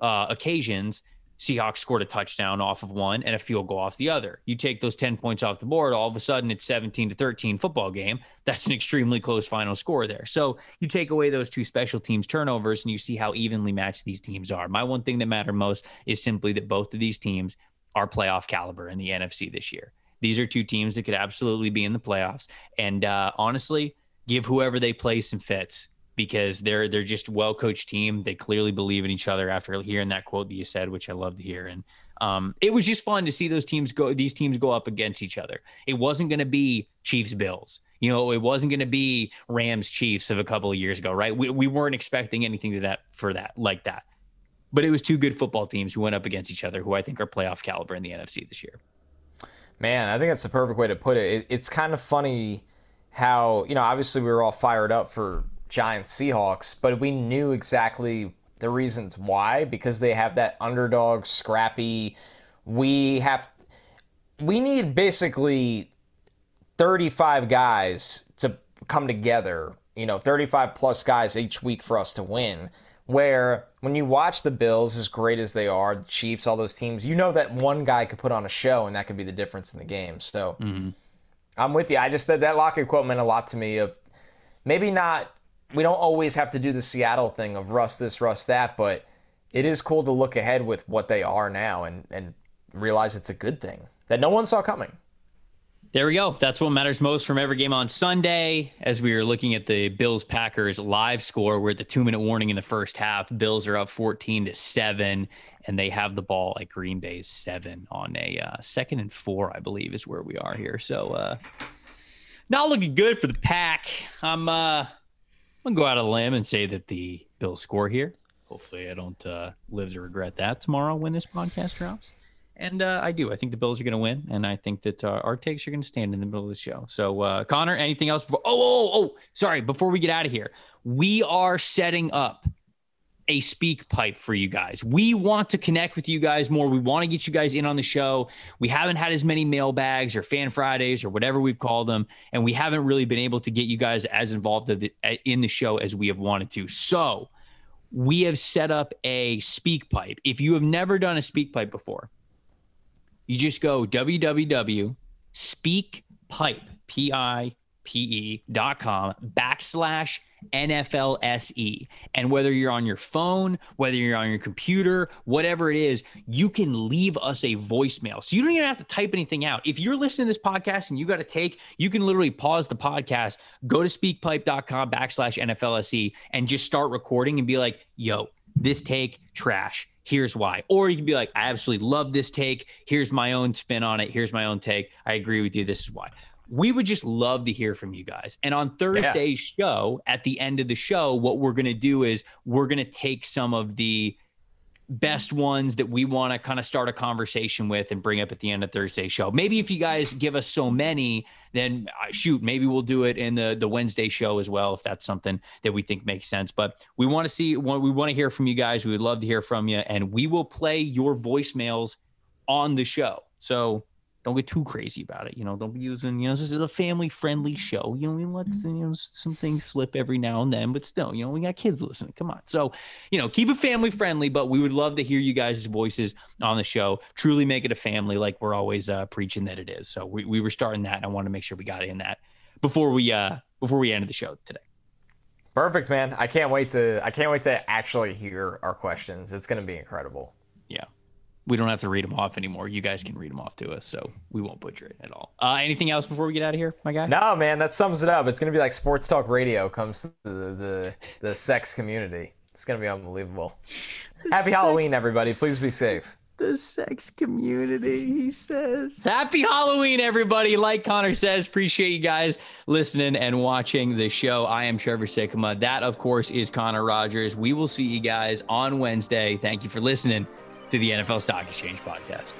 uh, occasions, Seahawks scored a touchdown off of one and a field goal off the other. You take those ten points off the board, all of a sudden it's seventeen to thirteen football game. That's an extremely close final score there. So you take away those two special teams turnovers and you see how evenly matched these teams are. My one thing that mattered most is simply that both of these teams are playoff caliber in the N F C this year. These are two teams that could absolutely be in the playoffs. And uh, honestly, give whoever they play some fits because they're they're just a well-coached team. They clearly believe in each other after hearing that quote that you said, which I love to hear. And um, it was just fun to see those teams go, these teams go up against each other. It wasn't going to be Chiefs-Bills. You know, it wasn't going to be Rams-Chiefs of a couple of years ago, right? We, we weren't expecting anything to that for that like that. But it was two good football teams who went up against each other, who I think are playoff caliber in the N F C this year. Man, I think that's the perfect way to put it. it. It's kind of funny how, you know, obviously we were all fired up for Giants Seahawks, but we knew exactly the reasons why, because they have that underdog, scrappy, we have, we need basically thirty-five guys to come together, you know, thirty-five plus guys each week for us to win. Where when you watch the Bills, as great as they are, the Chiefs, all those teams, you know that one guy could put on a show and that could be the difference in the game. So mm-hmm. I'm with you. I just said that Lockett quote meant a lot to me of maybe not, we don't always have to do the Seattle thing of rust this, rust that, but it is cool to look ahead with what they are now and, and realize it's a good thing that no one saw coming. There we go. That's what matters most from every game on Sunday. As we are looking at the Bills-Packers live score, we're at the two-minute warning in the first half. Bills are up fourteen to seven, and they have the ball at Green Bay's seven on a uh, second and four, I believe, is where we are here. So uh, not looking good for the Pack. I'm, uh, I'm going to go out on a limb and say that the Bills score here. Hopefully I don't uh, live to regret that tomorrow when this podcast drops. And uh, I do. I think the Bills are going to win, and I think that uh, our takes are going to stand in the middle of the show. So, uh, Connor, anything else? Before- oh, oh, oh, sorry. Before we get out of here, we are setting up a speak pipe for you guys. We want to connect with you guys more. We want to get you guys in on the show. We haven't had as many mailbags or fan Fridays or whatever we've called them, and we haven't really been able to get you guys as involved in the show as we have wanted to. So we have set up a speak pipe. If you have never done a speak pipe before, you just go www dot speak pipe dot com backslash N F L S E. And whether you're on your phone, whether you're on your computer, whatever it is, you can leave us a voicemail. So you don't even have to type anything out. If you're listening to this podcast and you got a take, you can literally pause the podcast, go to speakpipe dot com backslash N F L S E and just start recording and be like, yo, this take trash. Here's why. Or you can be like, I absolutely love this take. Here's my own spin on it. Here's my own take. I agree with you. This is why. We would just love to hear from you guys. And on Thursday's yeah. show, at the end of the show, what we're going to do is we're going to take some of the best ones that we want to kind of start a conversation with and bring up at the end of Thursday's show. Maybe if you guys give us so many, then shoot, maybe we'll do it in the, the Wednesday show as well, if that's something that we think makes sense. But we want to see what we want to hear from you guys. We would love to hear from you, and we will play your voicemails on the show. So don't get too crazy about it. You know, don't be using, you know, this is a family friendly show. You know, we let you know, some things slip every now and then, but still, you know, we got kids listening. Come on. So, you know, keep it family friendly, but we would love to hear you guys' voices on the show. Truly make it a family, like we're always uh, preaching that it is. So we, we were starting that, and I want to make sure we got in that before we, uh, before we ended the show today. Perfect, man. I can't wait to, I can't wait to actually hear our questions. It's going to be incredible. Yeah. We don't have to read them off anymore. You guys can read them off to us, so we won't butcher it at all. Uh, anything else before we get out of here, my guy? No, man, that sums it up. It's going to be like sports talk radio comes to the the, the sex community. It's going to be unbelievable. The Happy sex, Halloween, everybody. Please be safe. The sex community, he says. Happy Halloween, everybody. Like Connor says, appreciate you guys listening and watching the show. I am Trevor Sikkema. That, of course, is Connor Rogers. We will see you guys on Wednesday. Thank you for listening to the N F L Stock Exchange podcast.